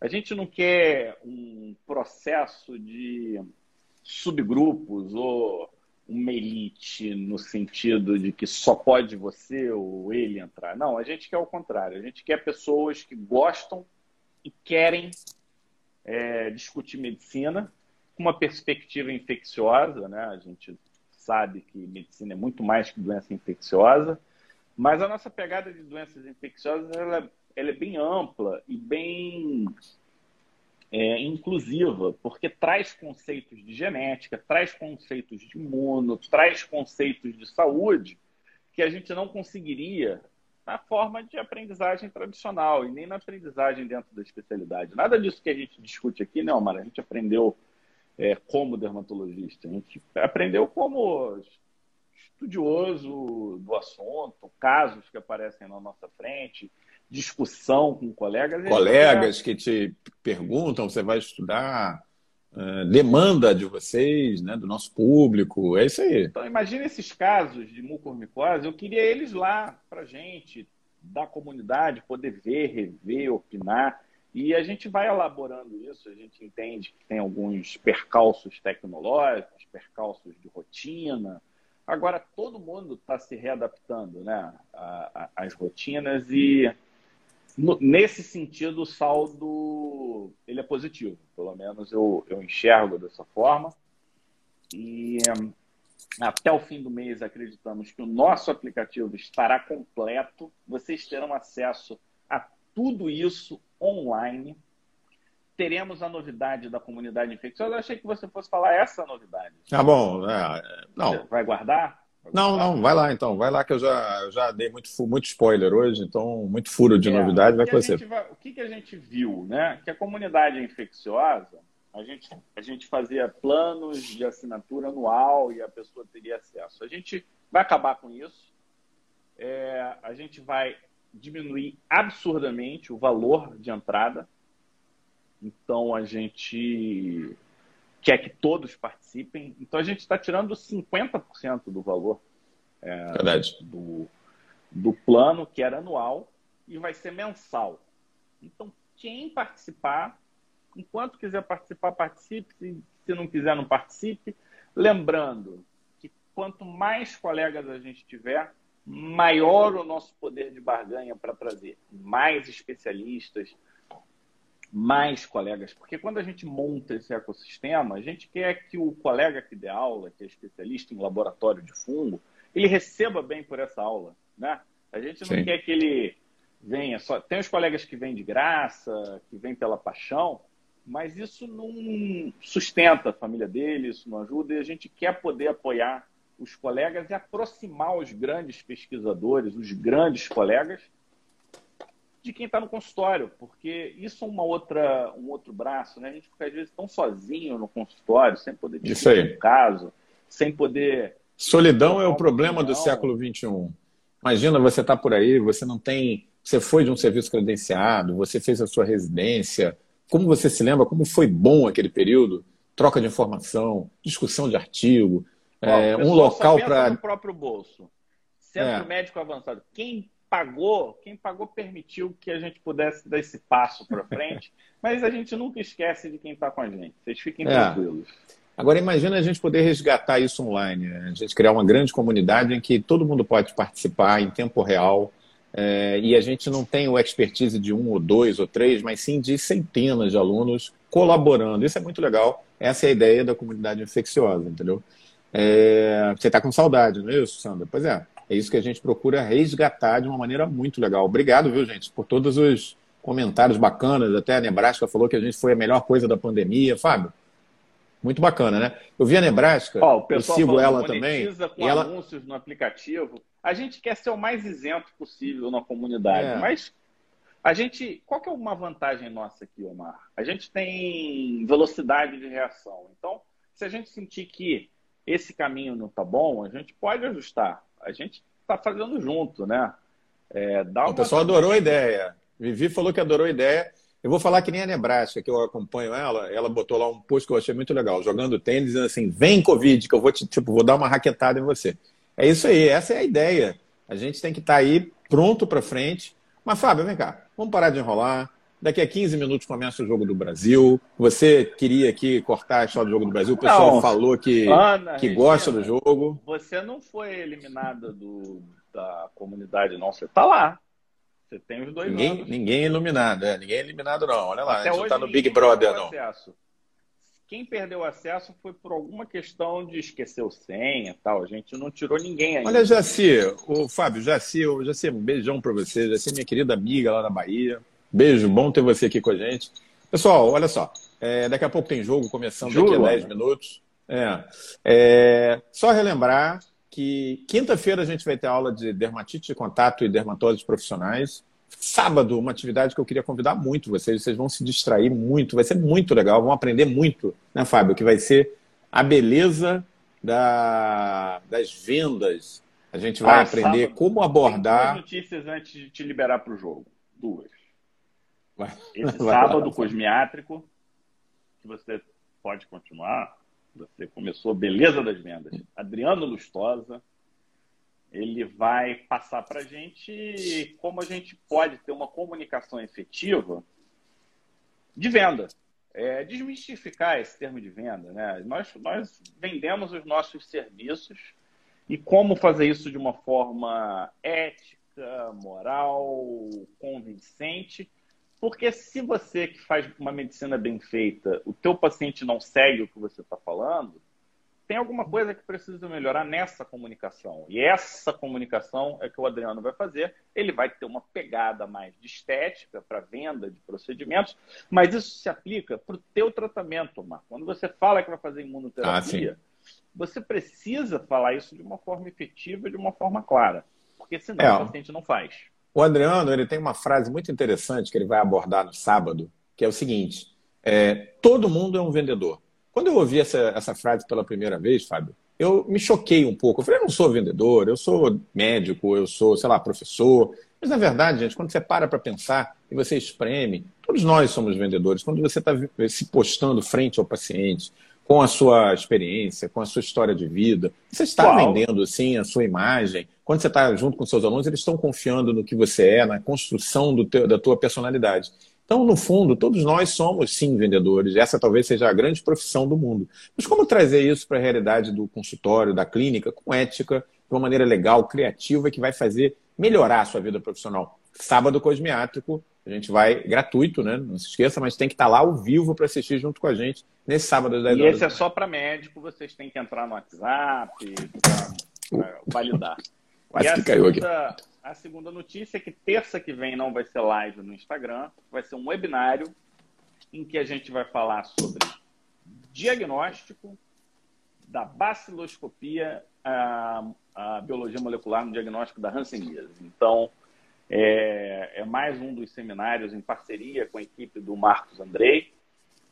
A gente não quer um processo de subgrupos ou uma elite no sentido de que só pode você ou ele entrar. Não, a gente quer o contrário. A gente quer pessoas que gostam e querem discutir medicina com uma perspectiva infecciosa, né? A gente sabe que medicina é muito mais que doença infecciosa. Mas a nossa pegada de doenças infecciosas ela é bem ampla e bem inclusiva, porque traz conceitos de genética, traz conceitos de imuno, traz conceitos de saúde que a gente não conseguiria na forma de aprendizagem tradicional e nem na aprendizagem dentro da especialidade. Nada disso que a gente discute aqui, né, Omar? A gente aprendeu como dermatologista, a gente aprendeu como estudioso do assunto, casos que aparecem na nossa frente, discussão com colegas. Colegas que te perguntam, você vai estudar, demanda de vocês, né, do nosso público, é isso aí. Então, imagina esses casos de mucormicose, eu queria eles lá para gente, da comunidade, poder ver, rever, opinar. E a gente vai elaborando isso, a gente entende que tem alguns percalços tecnológicos, percalços de rotina. Agora, todo mundo está se readaptando, né, às rotinas e, nesse sentido, o saldo ele é positivo. Pelo menos eu enxergo dessa forma. E até o fim do mês, acreditamos que o nosso aplicativo estará completo. Vocês terão acesso a tudo isso online. Teremos a novidade da comunidade infecciosa. Eu achei que você fosse falar essa novidade. Tá bom. Não. Vai guardar? Não, vai lá então. Vai lá que eu já dei muito spoiler hoje, então muito furo de novidade. Vai com você. O que a gente viu, né? Que a comunidade infecciosa, a gente fazia planos de assinatura anual e a pessoa teria acesso. A gente vai acabar com isso. A gente vai diminuir absurdamente o valor de entrada. Então, a gente quer que todos participem. Então, a gente está tirando 50% do valor do plano, que era anual, e vai ser mensal. Então, quem participar, enquanto quiser participar, participe. Se não quiser, não participe. Lembrando que quanto mais colegas a gente tiver, maior o nosso poder de barganha para trazer mais especialistas, mais colegas, porque quando a gente monta esse ecossistema, a gente quer que o colega que dê aula, que é especialista em laboratório de fungo, ele receba bem por essa aula, né? A gente não quer que ele venha só... Tem os colegas que vêm de graça, que vêm pela paixão, mas isso não sustenta a família dele, isso não ajuda, e a gente quer poder apoiar os colegas e aproximar os grandes pesquisadores, os grandes colegas, de quem está no consultório, porque isso é um outro braço, né? A gente fica às vezes tão sozinho no consultório, sem poder discutir um caso, sem poder... Solidão é o problema do século XXI. Imagina, você está por aí, você não tem... Você foi de um serviço credenciado, você fez a sua residência. Como você se lembra, como foi bom aquele período? Troca de informação, discussão de artigo, um local para... o próprio bolso. Centro médico avançado. Quem pagou permitiu que a gente pudesse dar esse passo para frente, mas a gente nunca esquece de quem está com a gente. Vocês fiquem tranquilos. Agora imagina a gente poder resgatar isso online, né? A gente criar uma grande comunidade em que todo mundo pode participar em tempo real, e a gente não tem o expertise de um ou dois ou três, mas sim de centenas de alunos colaborando. Isso é muito legal. Essa é a ideia da comunidade infecciosa, entendeu? Você está com saudade, não é isso, Sandra? Pois é. É isso que a gente procura resgatar de uma maneira muito legal. Obrigado, viu, gente, por todos os comentários bacanas. Até a Nebraska falou que a gente foi a melhor coisa da pandemia. Fábio, muito bacana, né? Eu vi a Nebraska, eu sigo ela também. Com e anúncios no aplicativo. A gente quer ser o mais isento possível na comunidade, mas a gente... Qual que é uma vantagem nossa aqui, Omar? A gente tem velocidade de reação. Então, se a gente sentir que esse caminho não está bom, a gente pode ajustar. A gente está fazendo junto, né? O pessoal adorou a ideia. Vivi falou que adorou a ideia. Eu vou falar que nem a Nebraska, que eu acompanho ela. Ela botou lá um post que eu achei muito legal, jogando tênis, dizendo assim: vem, Covid, que eu vou te, vou dar uma raquetada em você. É isso aí, essa é a ideia. A gente tem que estar aí pronto para frente. Mas, Fábio, vem cá, vamos parar de enrolar. Daqui a 15 minutos começa o Jogo do Brasil. Você queria aqui cortar a história do Jogo do Brasil. O pessoal falou que, Ana, que gosta do jogo. Você não foi eliminada da comunidade, não. Você está lá. Você tem os dois nomes. Ninguém é eliminado. Ninguém é eliminado, não. Olha lá, até a gente não está no Big Brother, não. Quem perdeu acesso foi por alguma questão de esqueceu senha e tal. A gente não tirou ninguém ainda. Olha, Jaci, o Fábio, Jaci, um beijão para você. Jaci, minha querida amiga lá na Bahia. Beijo, bom ter você aqui com a gente. Pessoal, olha só. Daqui a pouco tem jogo, começando daqui a 10 minutos. Só relembrar que quinta-feira a gente vai ter aula de dermatite de contato e dermatoses profissionais. Sábado, uma atividade que eu queria convidar muito vocês. Vocês vão se distrair muito, vai ser muito legal, vão aprender muito, né, Fábio? Que vai ser a beleza das vendas. A gente vai aprender sábado, como abordar... Tem duas notícias antes de te liberar para o jogo. Duas. Esse sábado, cosmiátrico, que você pode continuar, você começou Beleza das Vendas. Adriano Lustosa, ele vai passar para a gente como a gente pode ter uma comunicação efetiva de venda. Desmistificar esse termo de venda, né? Nós vendemos os nossos serviços e como fazer isso de uma forma ética, moral, convincente. Porque se você que faz uma medicina bem feita, o teu paciente não segue o que você está falando, tem alguma coisa que precisa melhorar nessa comunicação. E essa comunicação é que o Adriano vai fazer. Ele vai ter uma pegada mais de estética para venda de procedimentos, mas isso se aplica para o teu tratamento, Marco. Quando você fala que vai fazer imunoterapia, você precisa falar isso de uma forma efetiva, de uma forma clara. Porque senão o paciente não faz. O Adriano, ele tem uma frase muito interessante que ele vai abordar no sábado, que é o seguinte, todo mundo é um vendedor. Quando eu ouvi essa frase pela primeira vez, Fábio, eu me choquei um pouco. Eu falei, eu não sou vendedor, eu sou médico, eu sou, sei lá, professor. Mas, na verdade, gente, quando você para pensar e você espreme, todos nós somos vendedores. Quando você está se postando frente ao paciente, com a sua experiência, com a sua história de vida. Você está vendendo, assim, a sua imagem. Quando você está junto com seus alunos, eles estão confiando no que você é, na construção da tua personalidade. Então, no fundo, todos nós somos, sim, vendedores. Essa talvez seja a grande profissão do mundo. Mas como trazer isso para a realidade do consultório, da clínica, com ética, de uma maneira legal, criativa, que vai fazer melhorar a sua vida profissional? Sábado cosmiátrico. A gente vai gratuito, né? Não se esqueça, mas tem que estar lá ao vivo para assistir junto com a gente nesse sábado às 10 horas. E esse é só para médico, vocês têm que entrar no WhatsApp para validar. Quase que caiu aqui. A segunda notícia é que terça que vem não vai ser live no Instagram, vai ser um webinário em que a gente vai falar sobre diagnóstico da baciloscopia, a biologia molecular no diagnóstico da Hanseníase. Então... É mais um dos seminários em parceria com a equipe do Marcos Andrei,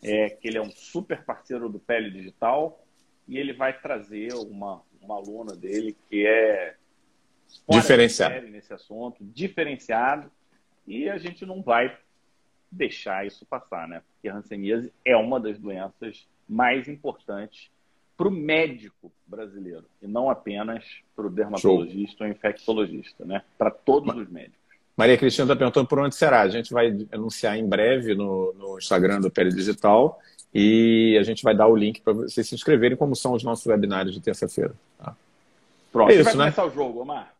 que ele é um super parceiro do Peri Digital, e ele vai trazer uma aluna dele que é diferenciado nesse assunto, diferenciado, e a gente não vai deixar isso passar, né? Porque a hanseníase é uma das doenças mais importantes para o médico brasileiro, e não apenas para o dermatologista ou infectologista, né? Para todos os médicos. Maria Cristina está perguntando por onde será. A gente vai anunciar em breve no Instagram do Peri Digital e a gente vai dar o link para vocês se inscreverem, como são os nossos webinários de terça-feira. Tá? Pronto, isso, vai começar o jogo, Omar?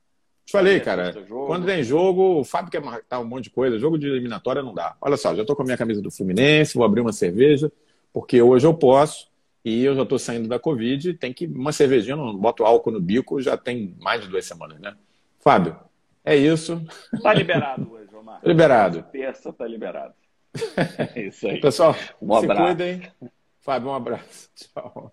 Te falei, cara, quando tem jogo, o Fábio quer marcar um monte de coisa, jogo de eliminatória não dá. Olha só, já estou com a minha camisa do Fluminense, vou abrir uma cerveja, porque hoje eu posso. E eu já estou saindo da Covid, tem que uma cervejinha, não boto álcool no bico, já tem mais de 2 semanas, né? Fábio, é isso. Está liberado hoje, Omar. Liberado. Terça está liberado. É isso aí. Pessoal, um abraço. Se cuidem. Fábio, um abraço. Tchau.